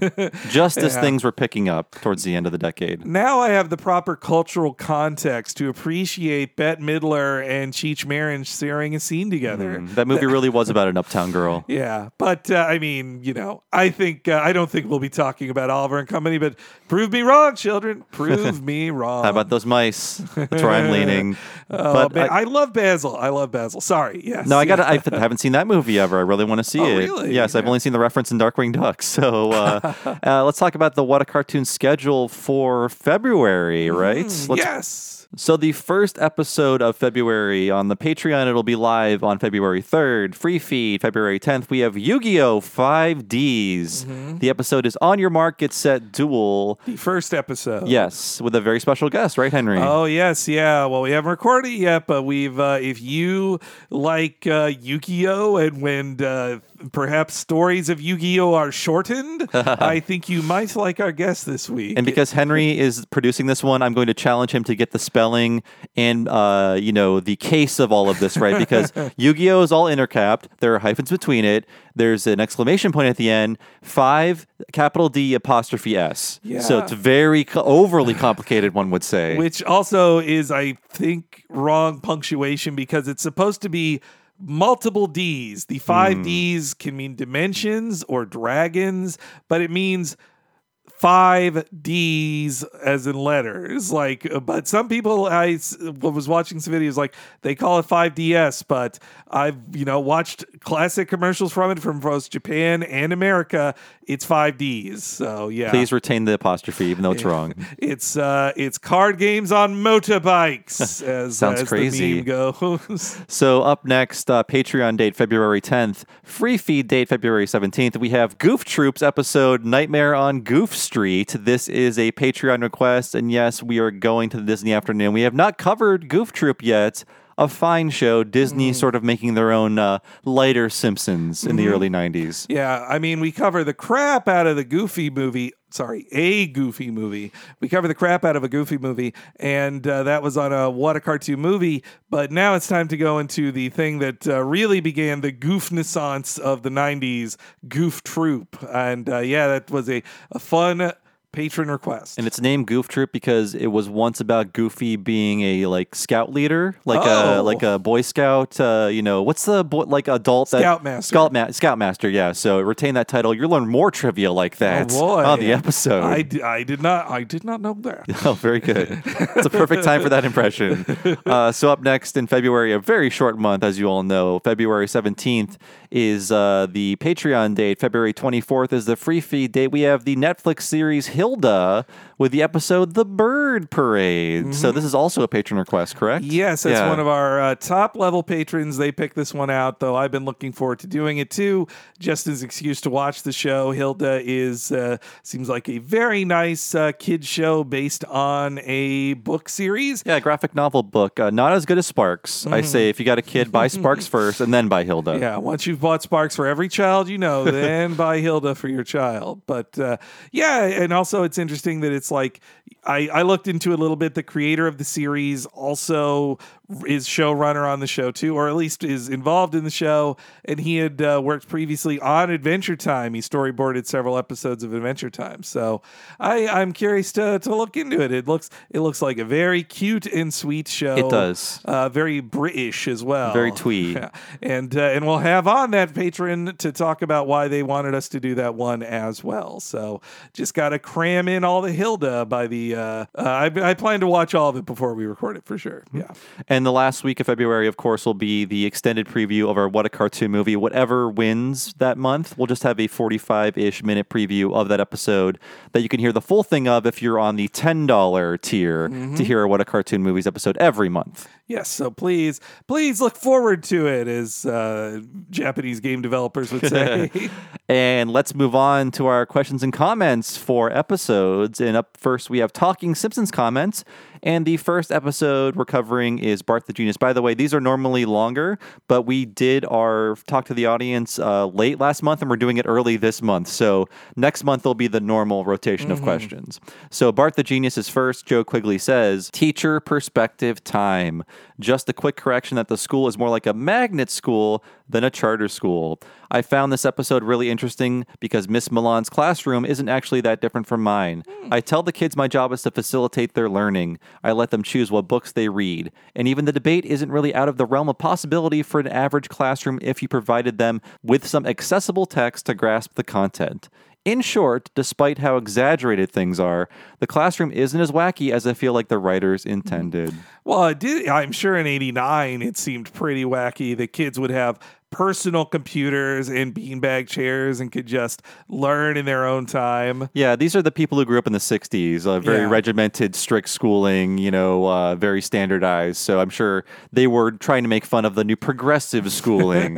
just yeah. as things were picking up towards the end of the decade. Now I have the proper cultural context to appreciate Bette Midler and Cheech Marin sharing a scene together. Mm, that movie really was about an uptown girl. Yeah, but, uh, I mean, you know, I think, uh, I don't think we'll be talking about Oliver and Company, but prove me wrong, children. Prove me wrong. How about those mice? That's where I'm leaning. Oh, but man, I, I love Basil. I love Basil. Sorry. Yes. No, I got. I haven't seen that movie ever. I really want to see oh, it. Really? Yes, yeah. I've only seen the reference in Darkwing Duck. So uh, uh, let's talk about the What a Cartoon schedule for February, right? Mm, let's, yes. So the first episode of February on the Patreon, it'll be live on February third. Free feed, February tenth. We have Yu-Gi-Oh! five D's. Mm-hmm. The episode is On Your Mark, Get Set, Duel. The first episode. Yes, with a very special guest, right, Henry? Oh, yes, yeah. Well, we haven't recorded it yet, but we've, uh, if you like uh, Yu-Gi-Oh! and when uh, perhaps stories of Yu-Gi-Oh! Are shortened, I think you might like our guest this week. And because Henry is producing this one, I'm going to challenge him to get the spell and, uh, you know, the case of all of this, right? Because Yu-Gi-Oh! Is all intercapped. There are hyphens between it. There's an exclamation point at the end. Five, capital D, apostrophe S. Yeah. So it's very co- overly complicated, one would say. Which also is, I think, wrong punctuation because it's supposed to be multiple D's. The five mm. D's can mean dimensions or dragons, but it means five D's as in letters, like, but some people, I was watching some videos, like, they call it five D S, but I've, you know, watched classic commercials from it from both Japan and America. It's five D's, so yeah. Please retain the apostrophe, even though it's wrong. It's uh, it's card games on motorbikes, as, Sounds as crazy. The meme goes. So up next, uh, Patreon date, February tenth. Free feed date, February seventeenth. We have Goof Troops episode, Nightmare on Goof Street. This is a Patreon request, and yes, we are going to the Disney afternoon. We have not covered Goof Troop yet. A fine show, Disney mm. sort of making their own uh, lighter Simpsons in mm. the early nineties. Yeah, I mean, we cover the crap out of the Goofy movie. Sorry, a Goofy movie. We cover the crap out of a Goofy movie, and uh, that was on a What a Cartoon Movie. But now it's time to go into the thing that uh, really began the goofnaissance of the nineties, Goof Troop. And uh, yeah, that was a, a fun patron request. And it's named Goof Troop because it was once about Goofy being a like scout leader, like oh. a like a Boy Scout, uh, you know, what's the boy, like adult Scoutmaster. Scoutmaster, Scoutmaster, yeah. So retain that title. You'll learn more trivia like that oh boy. on the episode. I, d- I did not I did not know that. Oh, very good. It's a perfect time for that impression. Uh, so up next in February, a very short month, as you all know, February seventeenth is uh, the Patreon date. February twenty-fourth is the free feed date. We have the Netflix series Hill Hilda with the episode The Bird Parade. Mm-hmm. So this is also a patron request, correct? Yes, it's yeah. one of our uh, top level patrons. They picked this one out, though I've been looking forward to doing it too. Just as an excuse to watch the show. Hilda is uh, seems like a very nice uh, kid show based on a book series. Yeah, a graphic novel book. Uh, not as good as Sparks. Mm-hmm. I say if you got a kid, buy Sparks first and then buy Hilda. Yeah, once you've bought Sparks for every child you know, then buy Hilda for your child. But uh, yeah, and also So it's interesting that it's like I, I looked into it a little bit. The creator of the series also is showrunner on the show too, or at least is involved in the show. And he had uh, worked previously on Adventure Time. He storyboarded several episodes of Adventure Time. So I, I'm curious to to look into it. It looks it looks like a very cute and sweet show. It does. Uh, very British as well. Very twee. Yeah. And uh, and we'll have on that patron to talk about why they wanted us to do that one as well. So just got to crank Ram in all the Hilda by the. Uh, uh, I, I plan to watch all of it before we record it for sure. Yeah. And the last week of February, of course, will be the extended preview of our What a Cartoon Movie. Whatever wins that month, we'll just have a forty-five-ish minute preview of that episode that you can hear the full thing of if you're on the ten dollars tier mm-hmm. to hear our What a Cartoon Movies episode every month. Yes, so please, please look forward to it, as uh, Japanese game developers would say. And let's move on to our questions and comments for episodes. And up first, we have Talking Simpsons comments. And the first episode we're covering is Bart the Genius. By the way, these are normally longer, but we did our Talk to the Audience uh, late last month, and we're doing it early this month. So next month will be the normal rotation mm-hmm. of questions. So Bart the Genius is first. Joe Quigley says, teacher perspective time. Just a quick correction that the school is more like a magnet school than a charter school. I found this episode really interesting because Miss Milan's classroom isn't actually that different from mine. Mm. I tell the kids my job is to facilitate their learning. I let them choose what books they read. And even the debate isn't really out of the realm of possibility for an average classroom if you provided them with some accessible text to grasp the content. In short, despite how exaggerated things are, the classroom isn't as wacky as I feel like the writers intended. Well, it did, I'm sure in eighty-nine it seemed pretty wacky. The kids would have personal computers and beanbag chairs and could just learn in their own time. Yeah, these are the people who grew up in the sixties, uh, very yeah. regimented, strict schooling, you know, uh, very standardized. So I'm sure they were trying to make fun of the new progressive schooling.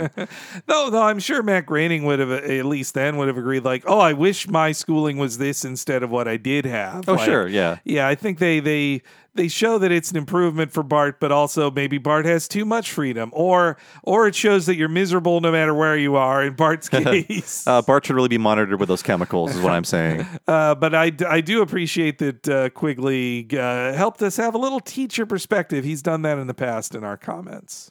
no, no, I'm sure Matt Groening would have, at least then, would have agreed, like, oh, I wish my schooling was this instead of what I did have. Oh, like, sure, yeah. Yeah, I think they they... They show that it's an improvement for Bart, but also maybe Bart has too much freedom, or or it shows that you're miserable no matter where you are. In Bart's case, uh, Bart should really be monitored with those chemicals, is what I'm saying. uh, but I, I do appreciate that uh, Quigley uh, helped us have a little teacher perspective. He's done that in the past in our comments.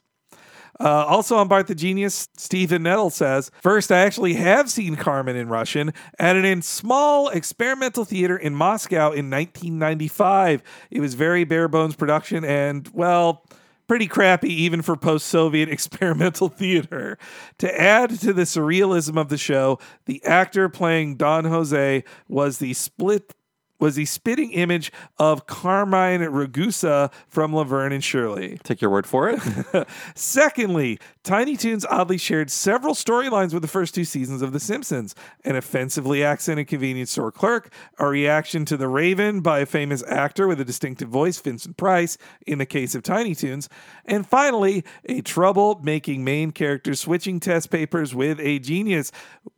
Uh, also on Bart the Genius, Stephen Nettle says, first, I actually have seen Carmen in Russian at an in small experimental theater in Moscow in nineteen ninety-five. It was very bare-bones production and, well, pretty crappy even for post-Soviet experimental theater. To add to the surrealism of the show, the actor playing Don Jose was the split... was the spitting image of Carmine Ragusa from Laverne and Shirley. Take your word for it. Secondly, Tiny Toons oddly shared several storylines with the first two seasons of The Simpsons. An offensively accented convenience store clerk, a reaction to The Raven by a famous actor with a distinctive voice, Vincent Price, in the case of Tiny Toons, and finally, a trouble-making main character switching test papers with a genius,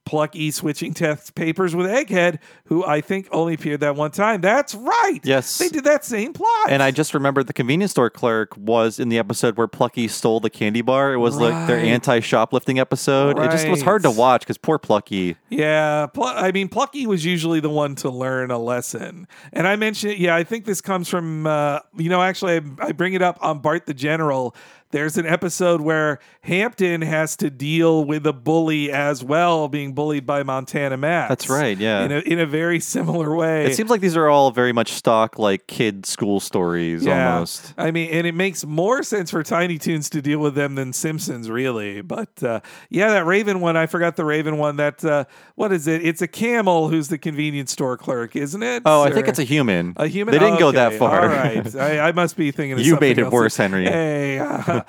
Plucky switching test papers with Egghead, who I think only appeared that one time. That's right. Yes. They did that same plot. And I just remembered the convenience store clerk was in the episode where Plucky stole the candy bar. It was right. like their anti-shoplifting episode. Right. It just was hard to watch because poor Plucky. Yeah. Pl- I mean, Plucky was usually the one to learn a lesson. And I mentioned it. Yeah, I think this comes from, uh, you know, actually, I, I bring it up on Bart the General. There's an episode where Hampton has to deal with a bully as well, being bullied by Montana Max. That's right, yeah. In a, in a very similar way. It seems like these are all very much stock, like, kid school stories, yeah. almost. I mean, and it makes more sense for Tiny Toons to deal with them than Simpsons, really. But, uh, yeah, that Raven one, I forgot the Raven one. That, uh, what is it? It's a camel who's the convenience store clerk, isn't it? Oh, I or, think it's a human. A human? They didn't oh, go okay. that far. All right. I, I must be thinking of you something You made it else. worse, Henry. Hey, uh, Uh,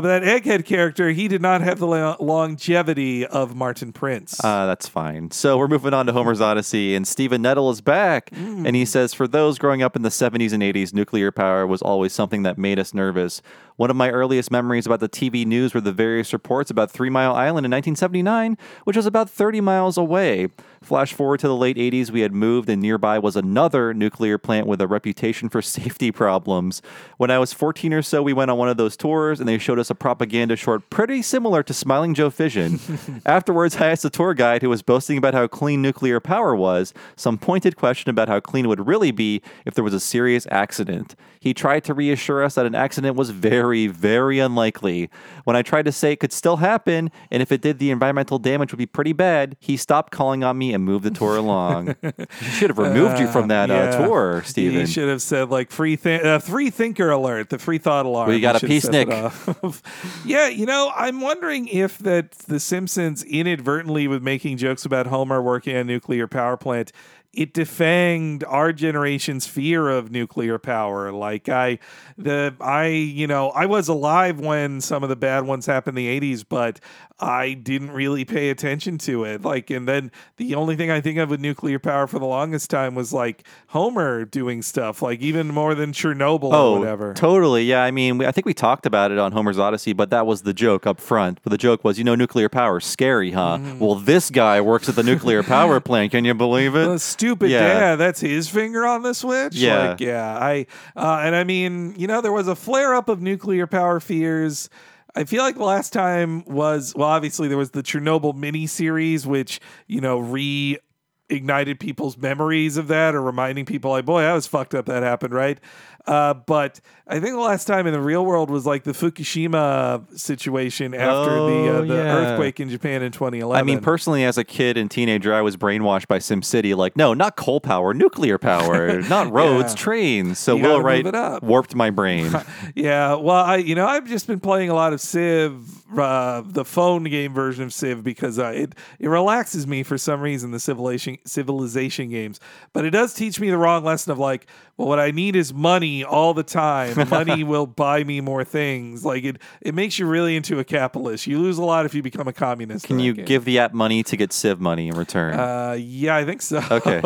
but that Egghead character, he did not have the lo- longevity of Martin Prince. Uh, that's fine. So we're moving on to Homer's Odyssey, and Stephen Nettle is back. Mm. And he says, for those growing up in the seventies and eighties, nuclear power was always something that made us nervous. One of my earliest memories about the T V news were the various reports about Three Mile Island in nineteen seventy-nine, which was about thirty miles away. Flash forward to the late eighties, we had moved, and nearby was another nuclear plant with a reputation for safety problems. When I was fourteen or so, we went on one of those tours, and they showed us a propaganda short pretty similar to Smiling Joe Fission. Afterwards, I asked the tour guide, who was boasting about how clean nuclear power was, some pointed question about how clean it would really be if there was a serious accident. He tried to reassure us that an accident was very Very, very unlikely. When I tried to say it could still happen, and if it did, the environmental damage would be pretty bad, he stopped calling on me and moved the tour along. He should have removed uh, you from that yeah. uh, tour, Stephen. He should have said, like, free, thi- uh, free thinker alert, the free thought alarm. We got a peace, Nick. Yeah, you know, I'm wondering if that The Simpsons inadvertently, with making jokes about Homer working at a nuclear power plant, it defanged our generation's fear of nuclear power. Like I, the I, you know, I was alive when some of the bad ones happened in the eighties, but I didn't really pay attention to it. Like, and then the only thing I think of with nuclear power for the longest time was like Homer doing stuff, like even more than Chernobyl oh, or whatever. Totally. Yeah. I mean, we, I think we talked about it on Homer's Odyssey, but that was the joke up front. But the joke was, you know, nuclear power is scary, huh? Mm. Well, this guy works at the nuclear power plant. Can you believe it? Well, stupid yeah. dad. That's his finger on the switch. Yeah. Like, yeah. I, uh, and I mean, you know, there was a flare up of nuclear power fears. I feel like the last time was, well, obviously there was the Chernobyl miniseries, which, you know, reignited people's memories of that, or reminding people like, boy, I was fucked up that happened, right? Uh, but I think the last time in the real world was like the Fukushima situation after oh, the, uh, the yeah. earthquake in Japan in twenty eleven. I mean, personally, as a kid and teenager, I was brainwashed by SimCity. Like, no, not coal power, nuclear power, not roads, yeah. trains. So Will Wright warped my brain. yeah. Well, I, you know, I've just been playing a lot of Civ, uh, the phone game version of Civ, because uh, it, it relaxes me for some reason, the civilization, civilization games. But it does teach me the wrong lesson of like, well, what I need is money all the time. Money will buy me more things. Like it, it makes you really into a capitalist. You lose a lot if you become a communist. Can you game. give the app money to get Civ money in return? Uh, yeah, I think so. Okay.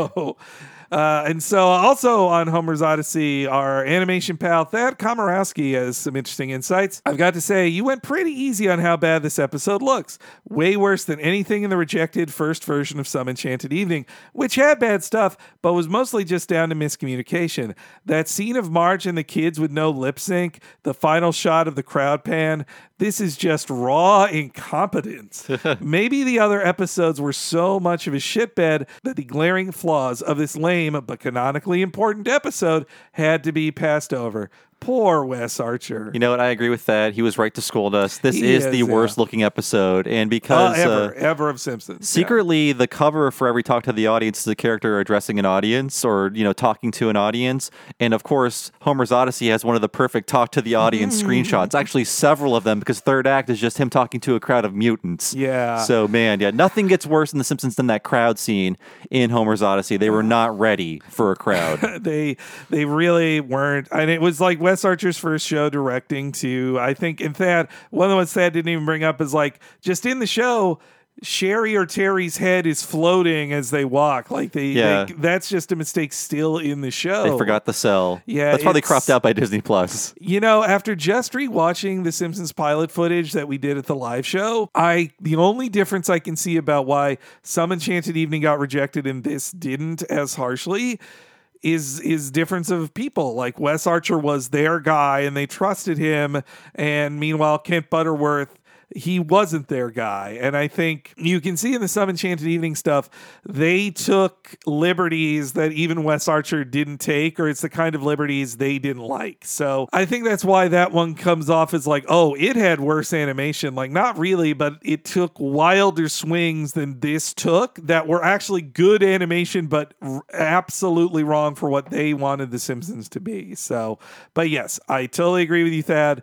Uh, and so also on Homer's Odyssey, our animation pal Thad Komorowski has some interesting insights. I've got to say, you went pretty easy on how bad this episode looks. Way worse than anything in the rejected first version of Some Enchanted Evening, which had bad stuff, but was mostly just down to miscommunication. That scene of Marge and the kids with no lip sync, the final shot of the crowd pan, this is just raw incompetence. Maybe the other episodes were so much of a shitbed that the glaring flaws of this lame but canonically important episode had to be passed over. Poor Wes Archer. You know what? I agree with that. He was right to scold us. This is, is the yeah. worst looking episode. And because uh, ever, uh, ever of Simpsons. Secretly, yeah. the cover for every Talk to the Audience is a character addressing an audience, or, you know, talking to an audience. And of course, Homer's Odyssey has one of the perfect Talk to the Audience screenshots. Actually, several of them, because third act is just him talking to a crowd of mutants. Yeah. So, man, yeah, nothing gets worse in The Simpsons than that crowd scene in Homer's Odyssey. They were not ready for a crowd. they, they really weren't. And it was like, Wes Archer's first show directing too, I think. And Thad, one of the ones Thad didn't even bring up is like, just in the show, Sherry or Terry's head is floating as they walk. Like they, yeah. they that's just a mistake still in the show. They forgot the cell. Yeah. That's probably cropped out by Disney Plus. You know, after just rewatching the Simpsons pilot footage that we did at the live show, I the only difference I can see about why Some Enchanted Evening got rejected and this didn't as harshly is is difference of people. Like Wes Archer was their guy and they trusted him, and meanwhile Kent Butterworth, he wasn't their guy. And I think you can see in the Some Enchanted Evening stuff, they took liberties that even Wes Archer didn't take, or it's the kind of liberties they didn't like. So I think that's why that one comes off as like, oh, it had worse animation. Like, not really, but it took wilder swings than this took that were actually good animation, but r- absolutely wrong for what they wanted The Simpsons to be. So, but yes, I totally agree with you, Thad.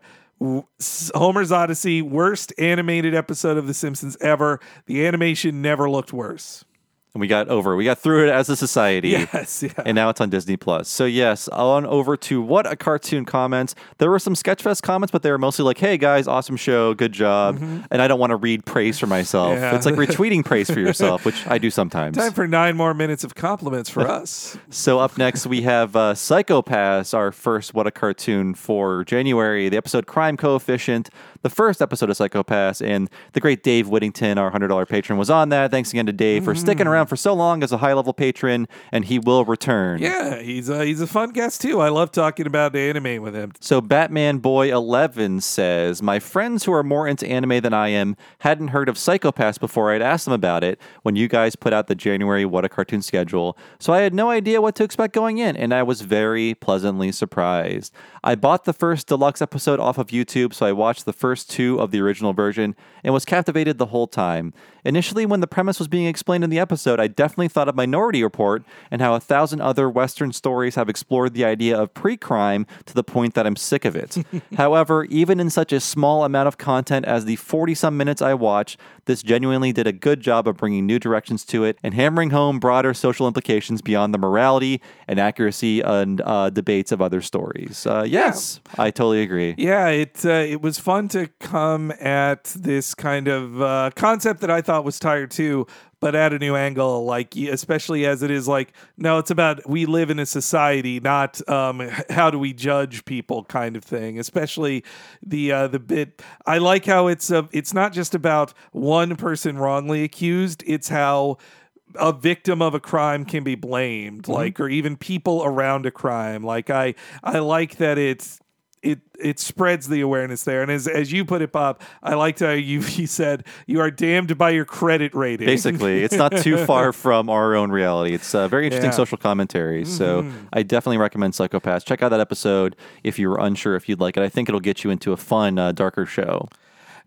Homer's Odyssey, worst animated episode of The Simpsons ever. The animation never looked worse. And we got over. We got through it as a society. Yes, yeah. And now it's on Disney Plus. So yes, on over to What a Cartoon comments. There were some Sketchfest comments, but they were mostly like, hey guys, awesome show, good job. Mm-hmm. And I don't want to read praise for myself. Yeah. It's like retweeting praise for yourself, which I do sometimes. Time for nine more minutes of compliments for us. So up next we have uh, Psycho-Pass, our first What a Cartoon for January. The episode Crime Coefficient, the first episode of Psycho-Pass, and the great Dave Whittington, our one hundred dollars patron, was on that. Thanks again to Dave mm-hmm. for sticking around for so long as a high-level patron, and he will return. Yeah, he's a, he's a fun guest, too. I love talking about the anime with him. So Batman Boy eleven says, my friends who are more into anime than I am hadn't heard of Psycho-Pass before I'd asked them about it when you guys put out the January What a Cartoon schedule, so I had no idea what to expect going in, and I was very pleasantly surprised. I bought the first deluxe episode off of YouTube, so I watched the first two of the original version and was captivated the whole time. Initially, when the premise was being explained in the episode, episode, I definitely thought of Minority Report and how a thousand other Western stories have explored the idea of pre-crime to the point that I'm sick of it. However, even in such a small amount of content as the forty-some minutes I watched, this genuinely did a good job of bringing new directions to it and hammering home broader social implications beyond the morality and accuracy and uh, debates of other stories. Uh, yes, yeah. I totally agree. Yeah, it, uh, it was fun to come at this kind of uh, concept that I thought was tired too, but at a new angle, like, especially as it is like, no, it's about we live in a society, not um, how do we judge people kind of thing. Especially the uh, the bit, I like how it's uh, it's not just about one person wrongly accused, it's how a victim of a crime can be blamed, mm-hmm. like, or even people around a crime. Like, I I like that it's It it spreads the awareness there. And as as you put it, Bob, I liked how you, you said you are damned by your credit rating. Basically, it's not too far from our own reality. It's a very interesting yeah. social commentary. Mm-hmm. So I definitely recommend Psychopaths. Check out that episode if you were unsure if you'd like it. I think it'll get you into a fun, uh, darker show.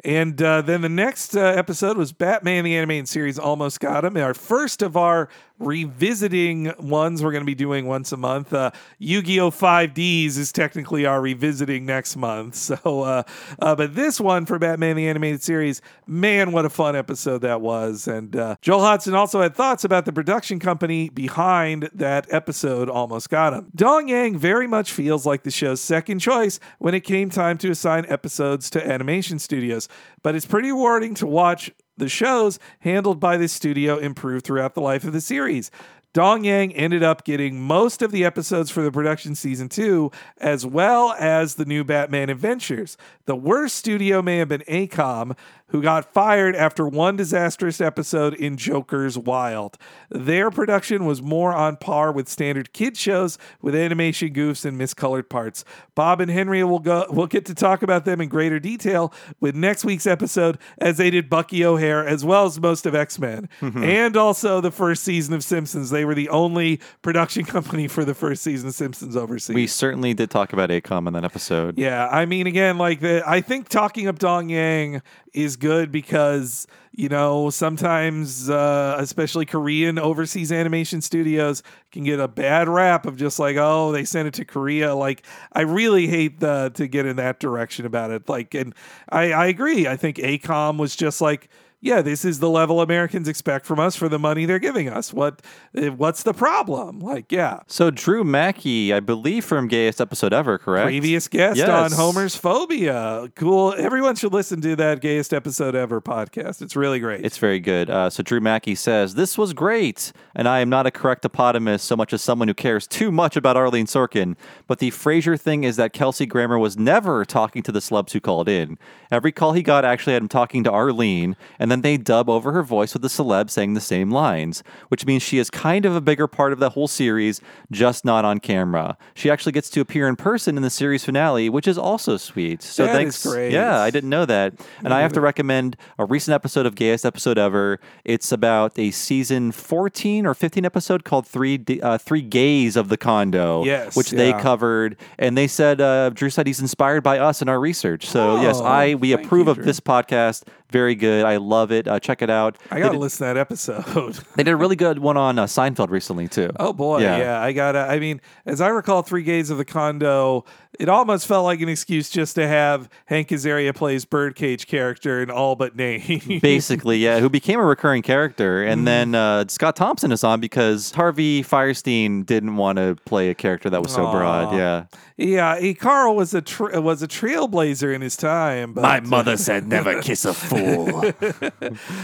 And uh, then the next uh, episode was Batman, the Animated Series, Almost Got Him. Our first of our revisiting ones we're going to be doing once a month. Uh, Yu-Gi-Oh! five D's is technically our revisiting next month. So, uh, uh, but this one for Batman, the Animated Series, man, what a fun episode that was. And uh, Joel Hodgson also had thoughts about the production company behind that episode, Almost Got Him. Dong Yang very much feels like the show's second choice when it came time to assign episodes to animation studios. But it's pretty rewarding to watch the shows handled by this studio improve throughout the life of the series. Dong Yang ended up getting most of the episodes for the production season two, as well as the new Batman Adventures. The worst studio may have been A COM, who got fired after one disastrous episode in Joker's Wild. Their production was more on par with standard kid shows with animation goofs and miscolored parts. Bob and Henry will go. We'll get to talk about them in greater detail with next week's episode, as they did Bucky O'Hare as well as most of X-Men mm-hmm. and also the first season of Simpsons. They were the only production company for the first season of Simpsons overseas. We certainly did talk about A COM in that episode. Yeah, I mean, again, like the, I think talking up Dong Yang is good because, you know, sometimes, uh, especially Korean overseas animation studios can get a bad rap of just like, oh, they sent it to Korea. Like, I really hate the, to get in that direction about it. Like, and I, I agree. I think A COM was just like, yeah, this is the level Americans expect from us for the money they're giving us. What, what's the problem? Like, yeah. So Drew Mackey, I believe, from Gayest Episode Ever, correct? Previous guest yes. on Homer's Phobia. Cool. Everyone should listen to that Gayest Episode Ever podcast. It's really great. It's very good. Uh, so Drew Mackey says, this was great, and I am not a correctopotamist so much as someone who cares too much about Arlene Sorkin, but the Frasier thing is that Kelsey Grammer was never talking to the slubs who called in. Every call he got actually had him talking to Arlene, and And then they dub over her voice with the celeb saying the same lines, which means she is kind of a bigger part of the whole series, just not on camera. She actually gets to appear in person in the series finale, which is also sweet. So that thanks. Is great. Yeah, I didn't know that. And I have to recommend a recent episode of Gayest Episode Ever. It's about a season fourteen or fifteen episode called Three uh, Three Gays of the Condo, yes, which yeah. they covered. And they said, uh, Drew said he's inspired by us and our research. So oh, yes, I we approve you, of Drew. This podcast. Very good. I love it. Uh, check it out. I got to listen to that episode. They did a really good one on uh, Seinfeld recently, too. Oh, boy. Yeah. yeah I got to. I mean, as I recall, Three Gays of the Condo, it almost felt like an excuse just to have Hank Azaria plays Birdcage character in all but name. Basically, yeah, who became a recurring character. And mm. then uh, Scott Thompson is on because Harvey Fierstein didn't want to play a character that was so Aww. broad. Yeah. Yeah. He, Carl was a, tra- was a trailblazer in his time. But... My mother said never kiss a fool. All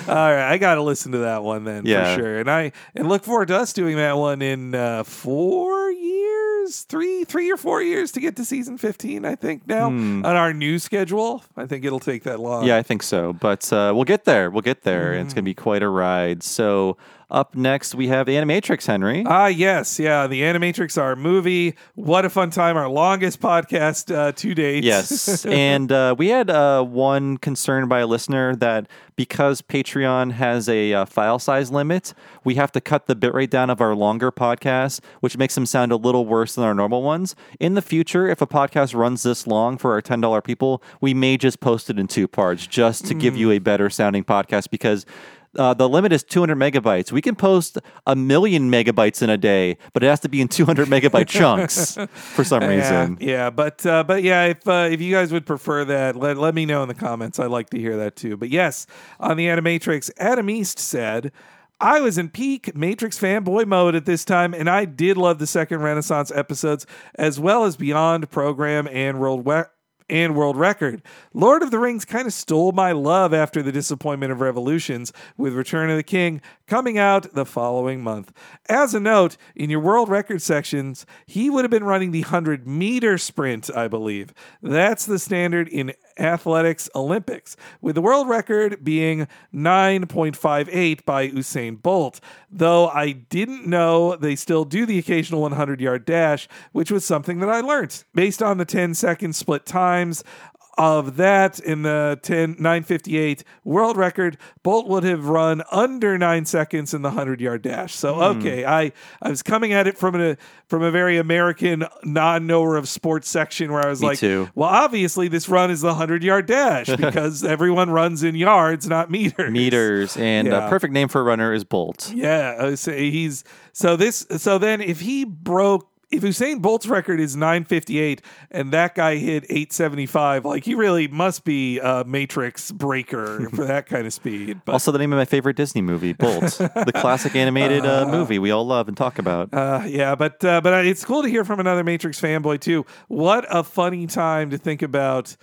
right, I gotta listen to that one then yeah. for sure, and I and look forward to us doing that one in uh, four years, three, three or four years to get to season fifteen. I think now mm. on our new schedule, I think it'll take that long. Yeah, I think so, but uh, we'll get there. We'll get there. Mm. And it's gonna be quite a ride. So. Up next, we have Animatrix, Henry. Ah, yes. Yeah, the Animatrix, our movie. What a fun time. Our longest podcast uh, to date. Yes. And uh, we had uh, one concern by a listener that because Patreon has a uh, file size limit, we have to cut the bitrate down of our longer podcasts, which makes them sound a little worse than our normal ones. In the future, if a podcast runs this long for our ten dollar people, we may just post it in two parts just to mm. give you a better sounding podcast because... Uh, the limit is two hundred megabytes. We can post a million megabytes in a day, but it has to be in two hundred megabyte chunks for some yeah, reason. Yeah, but uh, but yeah, if uh, if you guys would prefer that, let, let me know in the comments. I'd like to hear that too. But yes, on the Animatrix, Adam East said, I was in peak Matrix fanboy mode at this time, and I did love the second Renaissance episodes, as well as Beyond Program and World War. And World Record. Lord of the Rings kind of stole my love after the disappointment of Revolutions, with Return of the King coming out the following month. As a note, in your World Record sections, he would have been running the one hundred meter sprint, I believe. That's the standard in athletics Olympics, with the world record being nine point five eight by Usain Bolt, though I didn't know they still do the occasional one hundred yard dash, which was something that I learned based on the ten second split times of that. In the ten nine fifty-eight world record, Bolt would have run under nine seconds in the one hundred yard dash. So mm. okay, I, I was coming at it from a from a very American non-knower of sports section, where I was Me like, too. well, obviously this run is the one hundred yard dash because everyone runs in yards, not meters. Meters, and yeah. a perfect name for a runner is Bolt. Yeah, so he's so this so then if he broke. If Usain Bolt's record is nine fifty-eight and that guy hit eight seventy-five, like he really must be a Matrix breaker for that kind of speed. But. Also the name of my favorite Disney movie, Bolt, the classic animated uh, uh, movie we all love and talk about. Uh, yeah, but uh, but it's cool to hear from another Matrix fanboy too. What a funny time to think about.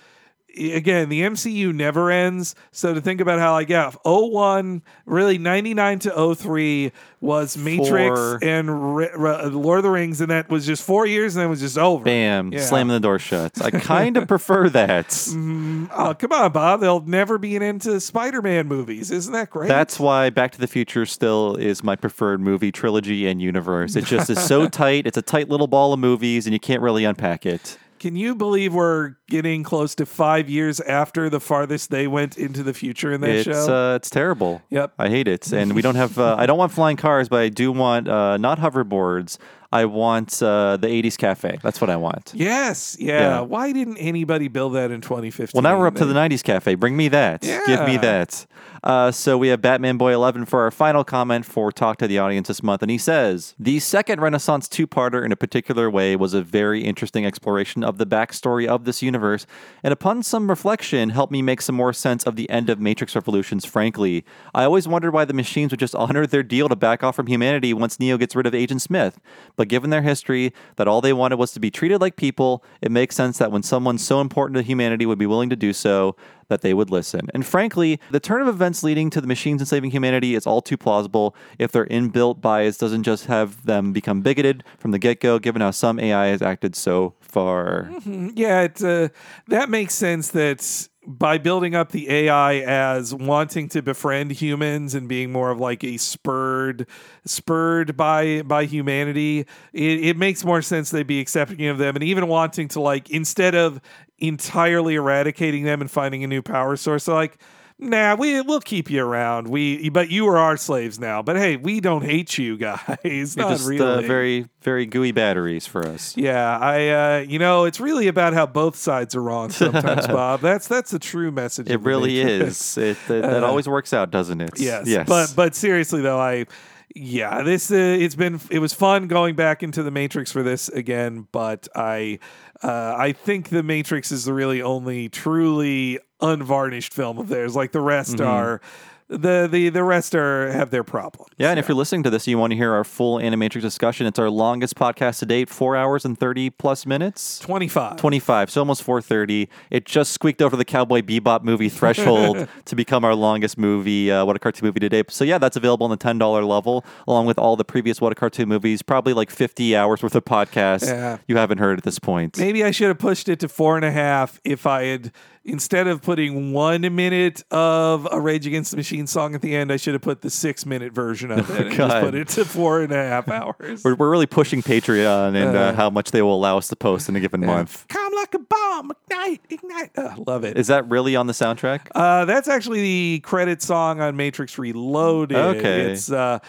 Again, the M C U never ends, so to think about how, like, yeah, oh one, really ninety-nine to oh three was Matrix four. and Re- Re- Lord of the Rings, and that was just four years, and then it was just over. Bam, yeah. Slamming the door shut. I kind of prefer that. Mm, oh, come on, Bob. There'll never be an end to Spider-Man movies. Isn't that great? That's why Back to the Future still is my preferred movie trilogy and universe. It just is so tight. It's a tight little ball of movies, and you can't really unpack it. Can you believe we're getting close to five years after the farthest they went into the future in that it's, show? Uh, it's terrible. Yep. I hate it. And we don't have, uh, I don't want flying cars, but I do want uh, not hoverboards. I want uh, the eighties cafe. That's what I want. Yes. Yeah. yeah. Why didn't anybody build that in twenty fifteen? Well, now we're up to the nineties cafe. Bring me that. Yeah. Give me that. Uh, so we have Batman Boy eleven for our final comment for Talk to the Audience this month. And he says, the second Renaissance two-parter in a particular way was a very interesting exploration of the backstory of this universe. And upon some reflection, helped me make some more sense of the end of Matrix Revolutions, frankly. I always wondered why the machines would just honor their deal to back off from humanity once Neo gets rid of Agent Smith. But But given their history, that all they wanted was to be treated like people, it makes sense that when someone so important to humanity would be willing to do so, that they would listen. And frankly, the turn of events leading to the machines enslaving humanity is all too plausible if their inbuilt bias doesn't just have them become bigoted from the get-go, given how some A I has acted so far. Mm-hmm. Yeah, it, uh, that makes sense that... by building up the A I as wanting to befriend humans and being more of like a spurred spurred by by humanity, it, it makes more sense they'd be accepting of them and even wanting to, like, instead of entirely eradicating them and finding a new power source, so like, nah, we, we'll keep you around. We, but you are our slaves now. But hey, we don't hate you guys. It's not just really. Uh, very, very gooey batteries for us. Yeah, I. Uh, you know, it's really about how both sides are wrong sometimes, Bob. That's that's the true message. It really is. It, it, that uh, always works out, doesn't it? Yes. Yes. But but seriously though, I. Yeah, this uh, it's been it was fun going back into the Matrix for this again, but I uh, I think the Matrix is the really only truly unvarnished film of theirs. Like the rest mm-hmm. are the the the rest are have their problems. Yeah, and yeah. if you're listening to this, and you want to hear our full Animatrix discussion. It's our longest podcast to date, four hours and thirty plus minutes. Twenty-five. Twenty-five. So almost four thirty. It just squeaked over the Cowboy Bebop movie threshold to become our longest movie. Uh, What a Cartoon Movie today. So yeah, that's available on the ten dollar level, along with all the previous What a Cartoon movies. Probably like fifty hours worth of podcasts yeah. you haven't heard at this point. Maybe I should have pushed it to four and a half if I had. Instead of putting one minute of a Rage Against the Machine song at the end, I should have put the six-minute version of it oh, and just put it to four and a half hours. We're, we're really pushing Patreon and uh, uh, how much they will allow us to post in a given yeah. month. Come I'm like a bomb. Ignite, ignite. I oh, love it. Is that really on the soundtrack? Uh, that's actually the credit song on Matrix Reloaded. Okay. It's uh,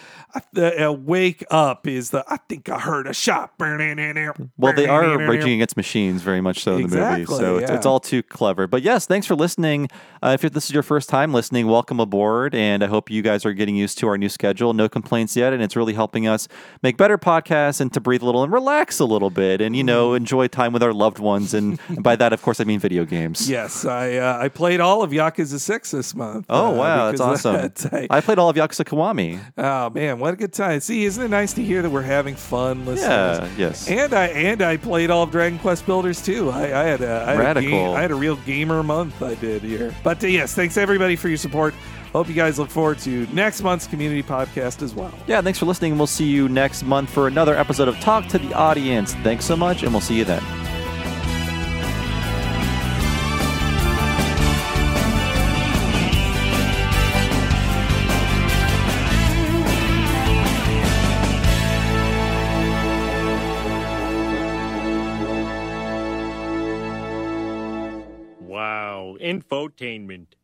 the, uh, Wake Up is the, I think I heard a shot. Well, they are raging against machines very much so in exactly, the movie. So yeah. it's, it's all too clever. But yes, thanks for listening. Uh, if this is your first time listening, welcome aboard. And I hope you guys are getting used to our new schedule. No complaints yet. And it's really helping us make better podcasts and to breathe a little and relax a little bit. And, you know, enjoy time with our loved ones. And by that, of course, I mean video games. Yes, I uh, I played all of Yakuza six this month. Oh, wow. Uh, that's awesome. That, I, I played all of Yakuza Kiwami. Oh, man. What a good time. See, isn't it nice to hear that we're having fun listening? Yeah, yes. And I and I played all of Dragon Quest Builders, too. I, I had, a, I had Radical. a game, I had a real gamer month I did here. But, uh, yes, thanks, everybody, for your support. Hope you guys look forward to next month's community podcast as well. Yeah, thanks for listening. We'll see you next month for another episode of Talk to the Audience. Thanks so much, and we'll see you then. Wow, infotainment.